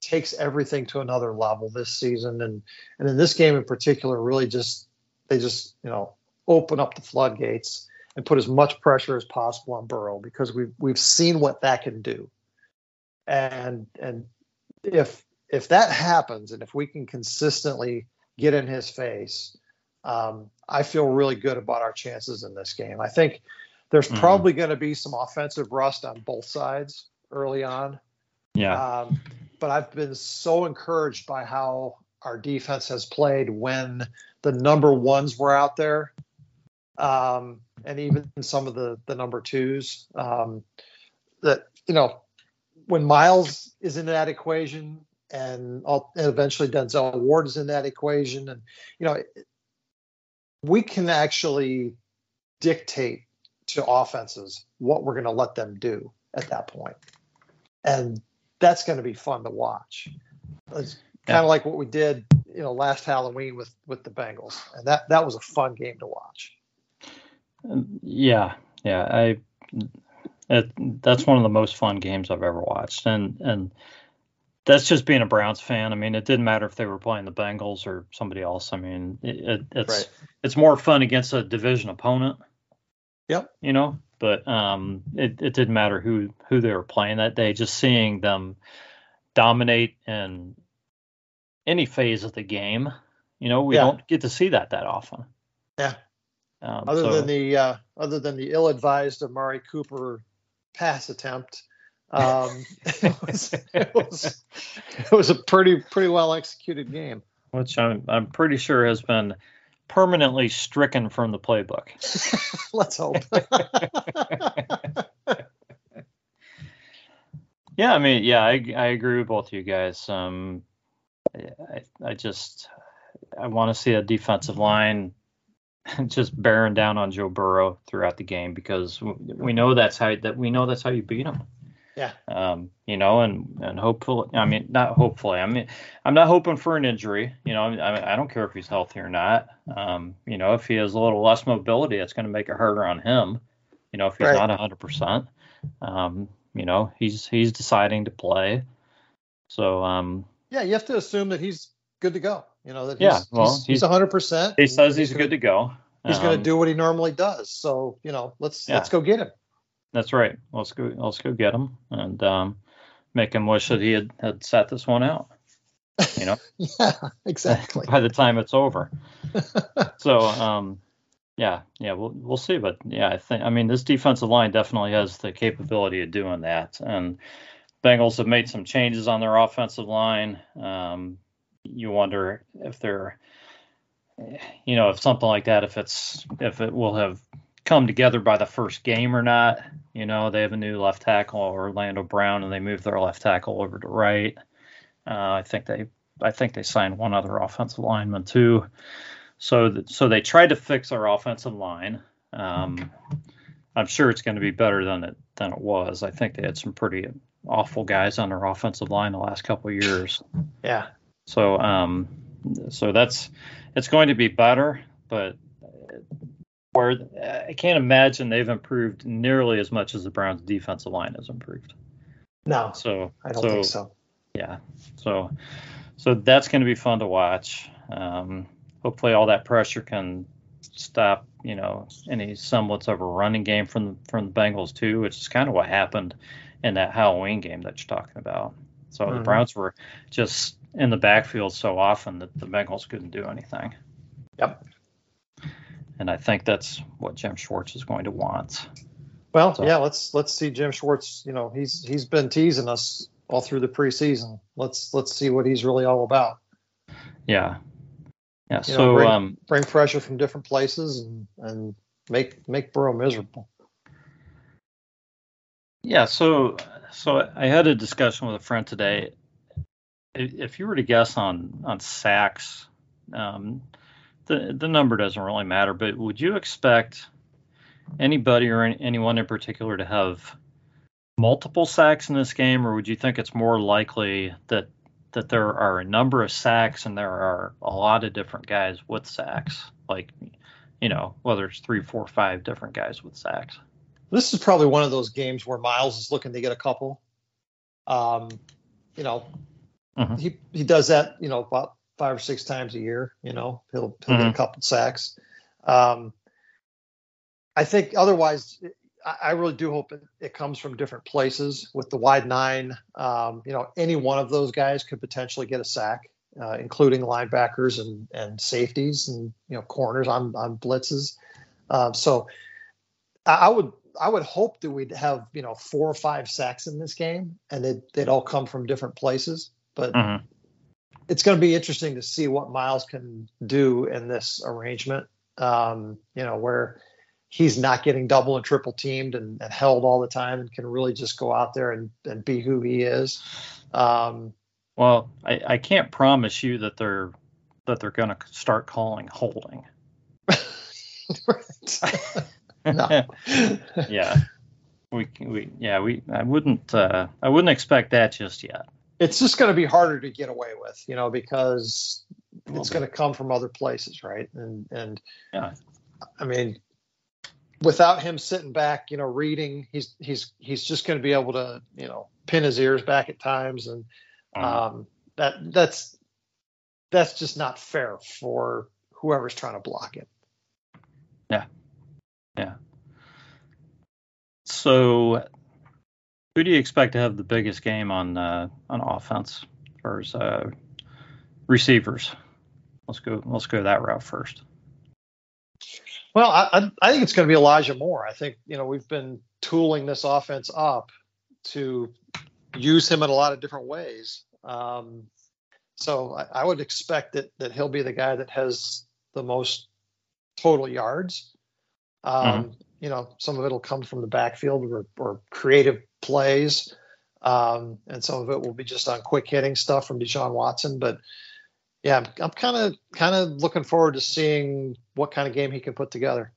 takes everything to another level this season. And, and in this game in particular, really just, they just, you know, open up the floodgates and put as much pressure as possible on Burrow, because we've, we've seen what that can do. And and if if that happens, and if we can consistently get in his face, um, I feel really good about our chances in this game. I think there's mm-hmm. probably going to be some offensive rust on both sides early on. Yeah. Um, but I've been so encouraged by how our defense has played when the number ones were out there, um, and even some of the the number twos. Um, that you know. When Miles is in that equation, and, and eventually Denzel Ward is in that equation, and you know, it, we can actually dictate to offenses what we're going to let them do at that point, and that's going to be fun to watch. It's yeah. kind of like what we did, you know, last Halloween with with the Bengals, and that that was a fun game to watch. Yeah, yeah, I. It, that's one of the most fun games I've ever watched, and and that's just being a Browns fan. I mean, it didn't matter if they were playing the Bengals or somebody else. I mean, it, it, it's right. it's more fun against a division opponent. Yep. You know, but um, it it didn't matter who who they were playing that day. Just seeing them dominate in any phase of the game, you know, we yeah. don't get to see that that often. Yeah. Um, other so, than the uh, other than the ill-advised Amari Cooper pass attempt, um, it, was, it was it was a pretty pretty well executed game, which I'm I'm pretty sure has been permanently stricken from the playbook. Let's hope. yeah, I mean, yeah, I I agree with both of you guys. Um, I I just I want to see a defensive line just bearing down on Joe Burrow throughout the game, because we know that's how that we know that's how you beat him. Yeah. Um, you know, and, and hopefully, I mean, not hopefully, I mean, I'm not hoping for an injury, you know, I, I don't care if he's healthy or not. Um, you know, if he has a little less mobility, it's going to make it harder on him. You know, if he's right. not a hundred percent, um, you know, he's, he's deciding to play. So, um, yeah, you have to assume that he's good to go. You know, that he's, yeah, well, he's, he's one hundred percent. He says he's, he's good gonna, to go. He's um, going to do what he normally does. So, you know, let's yeah. let's go get him. That's right. Let's go. Let's go get him and um, make him wish that he had, had sat this one out. You know, yeah, exactly. By the time it's over. so, um, yeah, yeah, we'll we'll see. But yeah, I think I mean this defensive line definitely has the capability of doing that. And Bengals have made some changes on their offensive line. Um, You wonder if they're, you know, if something like that, if it's, if it will have come together by the first game or not. You know, they have a new left tackle, Orlando Brown, and they moved their left tackle over to right. Uh, I think they, I think they signed one other offensive lineman too. So, th- so they tried to fix our offensive line. Um, I'm sure it's going to be better than it than it was. I think they had some pretty awful guys on their offensive line the last couple of years. Yeah. So, um, so that's, it's going to be better, but where I can't imagine they've improved nearly as much as the Browns' defensive line has improved. No, so I don't so, think so. Yeah, so so that's going to be fun to watch. Um, hopefully, all that pressure can stop, you know, any semblance of a running game from from the Bengals too, which is kind of what happened in that Halloween game that you're talking about. So mm-hmm. the Browns were just in the backfield so often that the Bengals couldn't do anything. Yep. And I think that's what Jim Schwartz is going to want. Well, so. yeah, let's let's see Jim Schwartz. You know, he's he's been teasing us all through the preseason. Let's let's see what he's really all about. Yeah, yeah. You so know, bring, um, bring pressure from different places and, and make make Burrow miserable. Yeah. So so I had a discussion with a friend today. If you were to guess on on sacks. Um, The, the number doesn't really matter, but would you expect anybody or any, anyone in particular to have multiple sacks in this game, or would you think it's more likely that that there are a number of sacks and there are a lot of different guys with sacks? Like, you know, whether it's three, four, five different guys with sacks. This is probably one of those games where Miles is looking to get a couple. Um, you know, mm-hmm. he he does that, you know, about five or six times a year, you know, he'll, he'll mm-hmm. get a couple sacks. Um, I think otherwise, I, I really do hope it, it comes from different places with the wide nine. Um, you know, any one of those guys could potentially get a sack, uh, including linebackers and, and safeties and, you know, corners on, on blitzes. Um, so I, I would, I would hope that we'd have, you know, four or five sacks in this game and they'd, they'd all come from different places, but mm-hmm. it's going to be interesting to see what Miles can do in this arrangement, um, you know, where he's not getting double and triple teamed and, and held all the time and can really just go out there and, and be who he is. Um, well, I, I can't promise you that they're that they're going to start calling holding. No. yeah, we, we yeah we I wouldn't uh, I wouldn't expect that just yet. It's just going to be harder to get away with, you know, because it's going to come from other places, right? And and yeah. I mean, without him sitting back, you know, reading, he's he's he's just going to be able to, you know, pin his ears back at times, and um, mm-hmm. that that's that's just not fair for whoever's trying to block it. Yeah, yeah. So. Who do you expect to have the biggest game on uh, on offense, or as, uh, receivers? Let's go. Let's go that route first. Well, I, I think it's going to be Elijah Moore. I think you know we've been tooling this offense up to use him in a lot of different ways. Um, so I, I would expect that that he'll be the guy that has the most total yards. Um, mm-hmm. You know, some of it will come from the backfield or, or creative plays, um, and some of it will be just on quick hitting stuff from Deshaun Watson. But yeah, I'm kind of kind of looking forward to seeing what kind of game he can put together.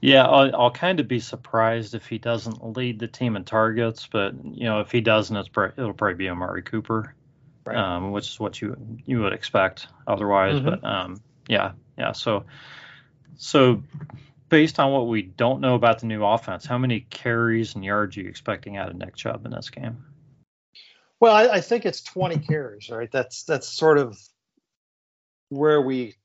Yeah, I'll, I'll kind of be surprised if he doesn't lead the team in targets, but you know, if he doesn't, it's pr- it'll probably be Amari Cooper, right. um, which is what you you would expect otherwise. Mm-hmm. But um, yeah, yeah, so. So based on what we don't know about the new offense, how many carries and yards are you expecting out of Nick Chubb in this game? Well, I, I think it's twenty carries, right? That's that's sort of where we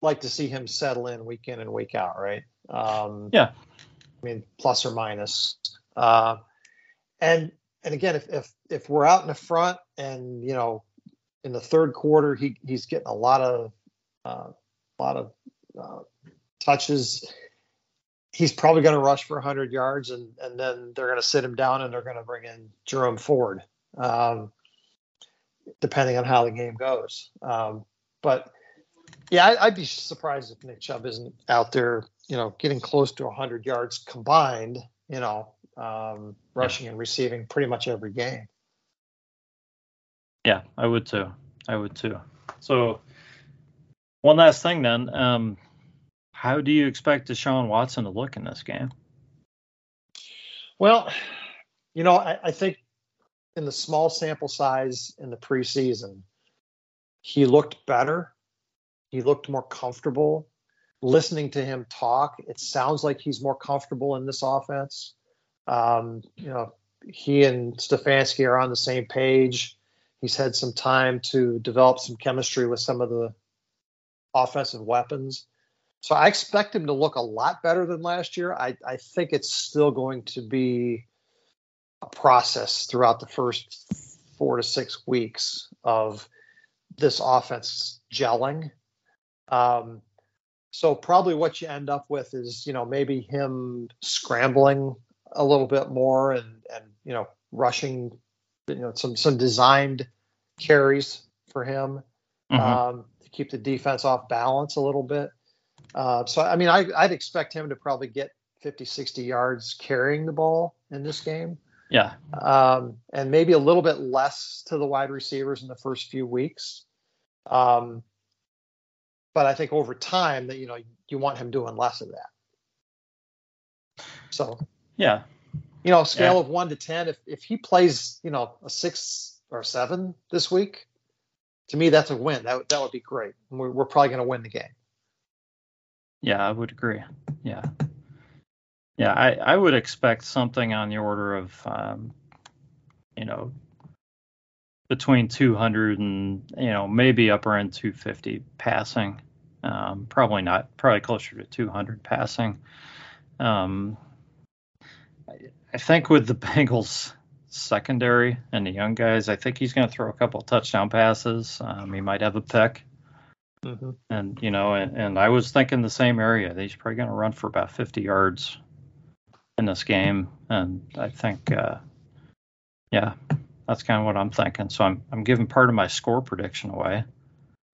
like to see him settle in week in and week out, right? Um, yeah. I mean, plus or minus. Uh, and and again, if, if if we're out in the front and, you know, in the third quarter, he he's getting a lot of uh, a lot of Uh, touches, he's probably going to rush for one hundred yards, and, and then they're going to sit him down and they're going to bring in Jerome Ford, um, depending on how the game goes. Um, but, yeah, I, I'd be surprised if Nick Chubb isn't out there, you know, getting close to one hundred yards combined, you know, um, rushing yeah. and receiving pretty much every game. Yeah, I would too. I would too. So, one last thing, then. Um, how do you expect Deshaun Watson to look in this game? Well, you know, I, I think in the small sample size in the preseason, he looked better He looked more comfortable. Listening to him talk, it sounds like he's more comfortable in this offense. Um, you know, he and Stefanski are on the same page. He's had some time to develop some chemistry with some of the offensive weapons. So I expect him to look a lot better than last year. I, I think it's still going to be a process throughout the first four to six weeks of this offense gelling. Um, so probably what you end up with is, you know, maybe him scrambling a little bit more and, and, you know, rushing, you know, some, some designed carries for him, mm-hmm. um, to keep the defense off balance a little bit. Uh, so, I mean, I, I'd expect him to probably get fifty, sixty yards carrying the ball in this game. Yeah. Um, and maybe a little bit less to the wide receivers in the first few weeks. Um, but I think over time that, you know, you want him doing less of that. So, yeah, you know, scale yeah. of one to ten, if, if he plays, you know, a six or seven this week, to me, that's a win. That, that would be great. We're, we're probably going to win the game. Yeah, I would agree. Yeah. Yeah, I, I would expect something on the order of, um, you know, between two hundred and, you know, maybe upper end two fifty passing. Um, probably not, probably closer to two hundred passing. Um, I, I think with the Bengals secondary and the young guys, I think he's going to throw a couple touchdown passes. Um, he might have a pick. Mm-hmm. And, you know, and, and I was thinking the same area. He's probably going to run for about fifty yards in this game. And I think, uh, yeah, that's kind of what I'm thinking. So I'm I'm giving part of my score prediction away.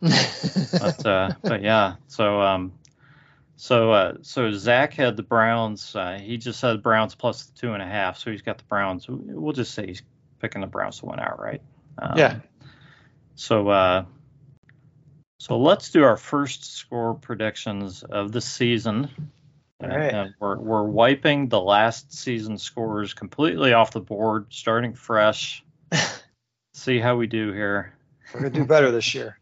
but, uh, but, yeah, so um, so uh, so Zach had the Browns. Uh, he just had the Browns plus the two and a half. So he's got the Browns. We'll just say he's picking the Browns to win outright. Um, yeah. So, uh So let's do our first score predictions of the season. All right. And we're we're wiping the last season scores completely off the board, starting fresh. See how we do here. We're gonna do better this year.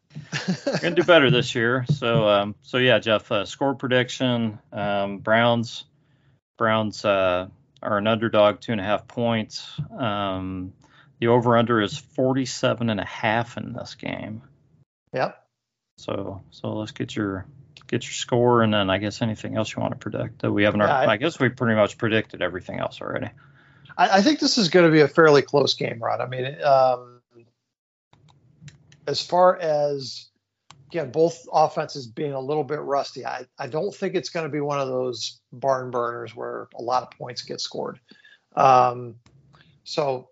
We're gonna do better this year. So um, so yeah, Jeff, uh, score prediction. Um, Browns Browns uh, are an underdog, two and a half points. Um, the over under is forty-seven and a half in this game. Yep. So, so let's get your get your score, and then I guess anything else you want to predict that we haven't. Yeah, I, I guess we pretty much predicted everything else already. I, I think this is going to be a fairly close game, Rod. I mean, um, as far as again, both offenses being a little bit rusty, I, I don't think it's going to be one of those barn burners where a lot of points get scored. Um, so.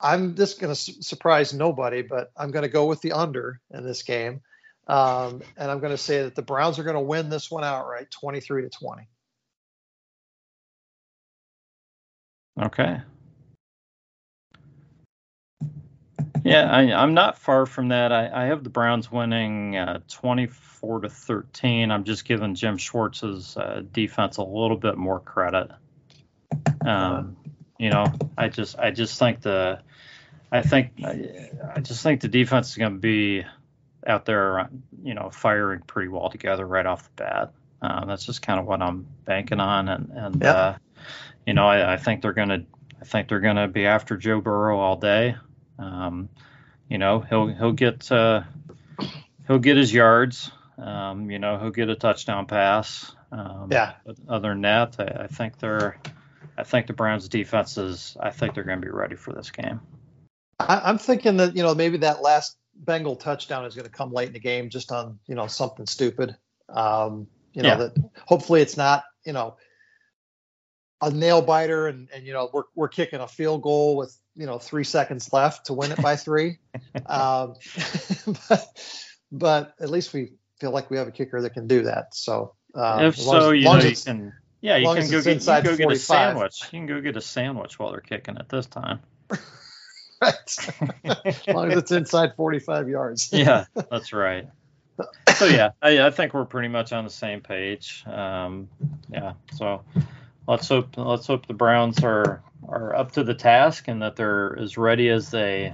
I'm just going to su- surprise nobody, but I'm going to go with the under in this game. Um, and I'm going to say that the Browns are going to win this one outright, twenty-three to twenty. Okay. Yeah, I, I'm not far from that. I, I have the Browns winning uh, twenty-four to thirteen. I'm just giving Jim Schwartz's uh, defense a little bit more credit. Um, you know, I just I just think the I think I, I just think the defense is going to be out there, you know, firing pretty well together right off the bat. Um, that's just kind of what I'm banking on, and and yep. uh, you know, I, I think they're going to I think they're going to be after Joe Burrow all day. Um, you know, he'll he'll get uh, he'll get his yards. Um, you know, he'll get a touchdown pass. Um, yeah. But other than that, I, I think they're. I think the Browns' defense is – I think they're going to be ready for this game. I, I'm thinking that, you know, maybe that last Bengal touchdown is going to come late in the game just on, you know, something stupid. Um, you know, yeah. that hopefully it's not, you know, a nail-biter and, and, you know, we're we're kicking a field goal with, you know, three seconds left to win it by three. um, but, but at least we feel like we have a kicker that can do that. So um, if so, as, you know, you can – Yeah, you can go, get, you can go get a sandwich. You can go get a sandwich while they're kicking it this time. Right. As long as it's inside forty-five yards. Yeah, that's right. So, yeah, I, I think we're pretty much on the same page. Um, yeah, so let's hope let's hope the Browns are, are up to the task and that they're as ready as they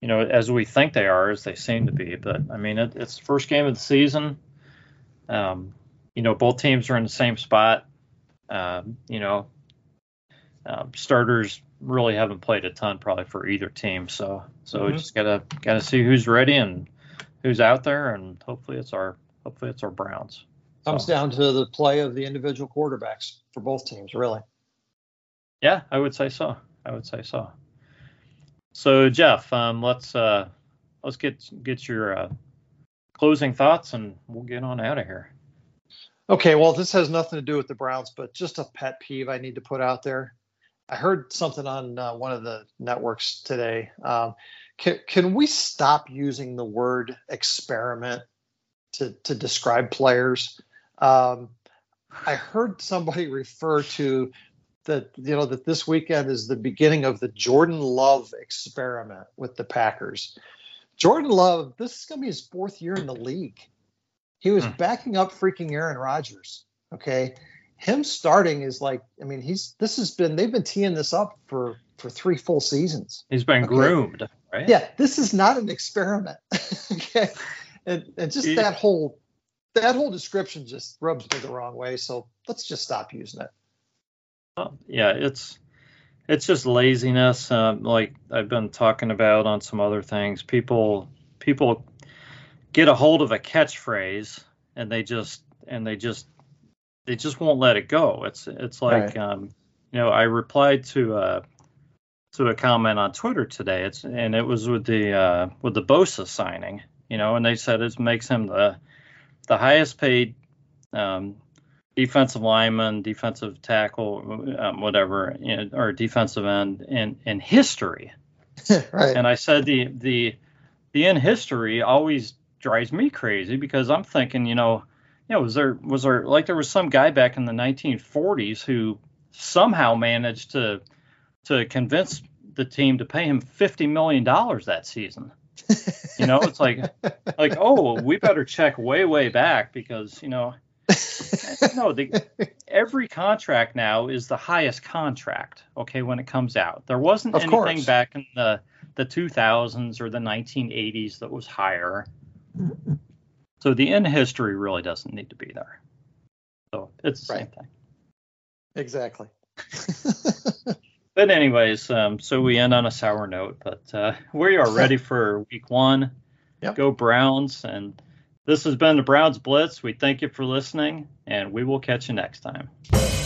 you know, as we think they are, as they seem to be. But, I mean, it, it's the first game of the season. Um, you know, both teams are in the same spot. Um, you know, uh, starters really haven't played a ton probably for either team. So so mm-hmm. we just got to got to see who's ready and who's out there, and hopefully it's our hopefully it's our Browns. Comes so. down to the play of the individual quarterbacks for both teams, really. Yeah, I would say so. I would say so. So, Jeff, um, let's uh, let's get get your uh, closing thoughts, and we'll get on out of here. Okay, well, this has nothing to do with the Browns, but just a pet peeve I need to put out there. I heard something on uh, one of the networks today. Um, can, can we stop using the word experiment to, to describe players? Um, I heard somebody refer to that, you know, that this weekend is the beginning of the Jordan Love experiment with the Packers. Jordan Love, this is going to be his fourth year in the league. He was backing up freaking Aaron Rodgers. Okay. Him starting is like, I mean, he's, this has been, they've been teeing this up for, for three full seasons. He's been okay? groomed, right? Yeah. This is not an experiment. Okay. And, and just yeah. that whole, that whole description just rubs me the wrong way. So let's just stop using it. Well, yeah. It's, it's just laziness. Um, like I've been talking about on some other things, people, people, get a hold of a catchphrase and they just and they just they just won't let it go. It's it's like right. um, you know, I replied to uh to a comment on Twitter today. It's and it was with the uh, with the Bosa signing, you know, and they said it makes him the the highest paid um, defensive lineman, defensive tackle, um, whatever, you know, or defensive end in in history. Right. And I said the the the in history always drives me crazy because I'm thinking, you know, you know, was there was there like there was some guy back in the nineteen forties who somehow managed to to convince the team to pay him fifty million dollars that season. You know, it's like like, oh, we better check way, way back because, you know, no, the, every contract now is the highest contract. OK, when it comes out, there wasn't of anything course. back in the, the two thousands or the nineteen eighties that was higher. So the in history really doesn't need to be there. So it's the right. same thing. Exactly. But anyways, um, so we end on a sour note, but uh, we are ready for week one. Yep. Go Browns. And this has been the Browns Blitz. We thank you for listening, and we will catch you next time.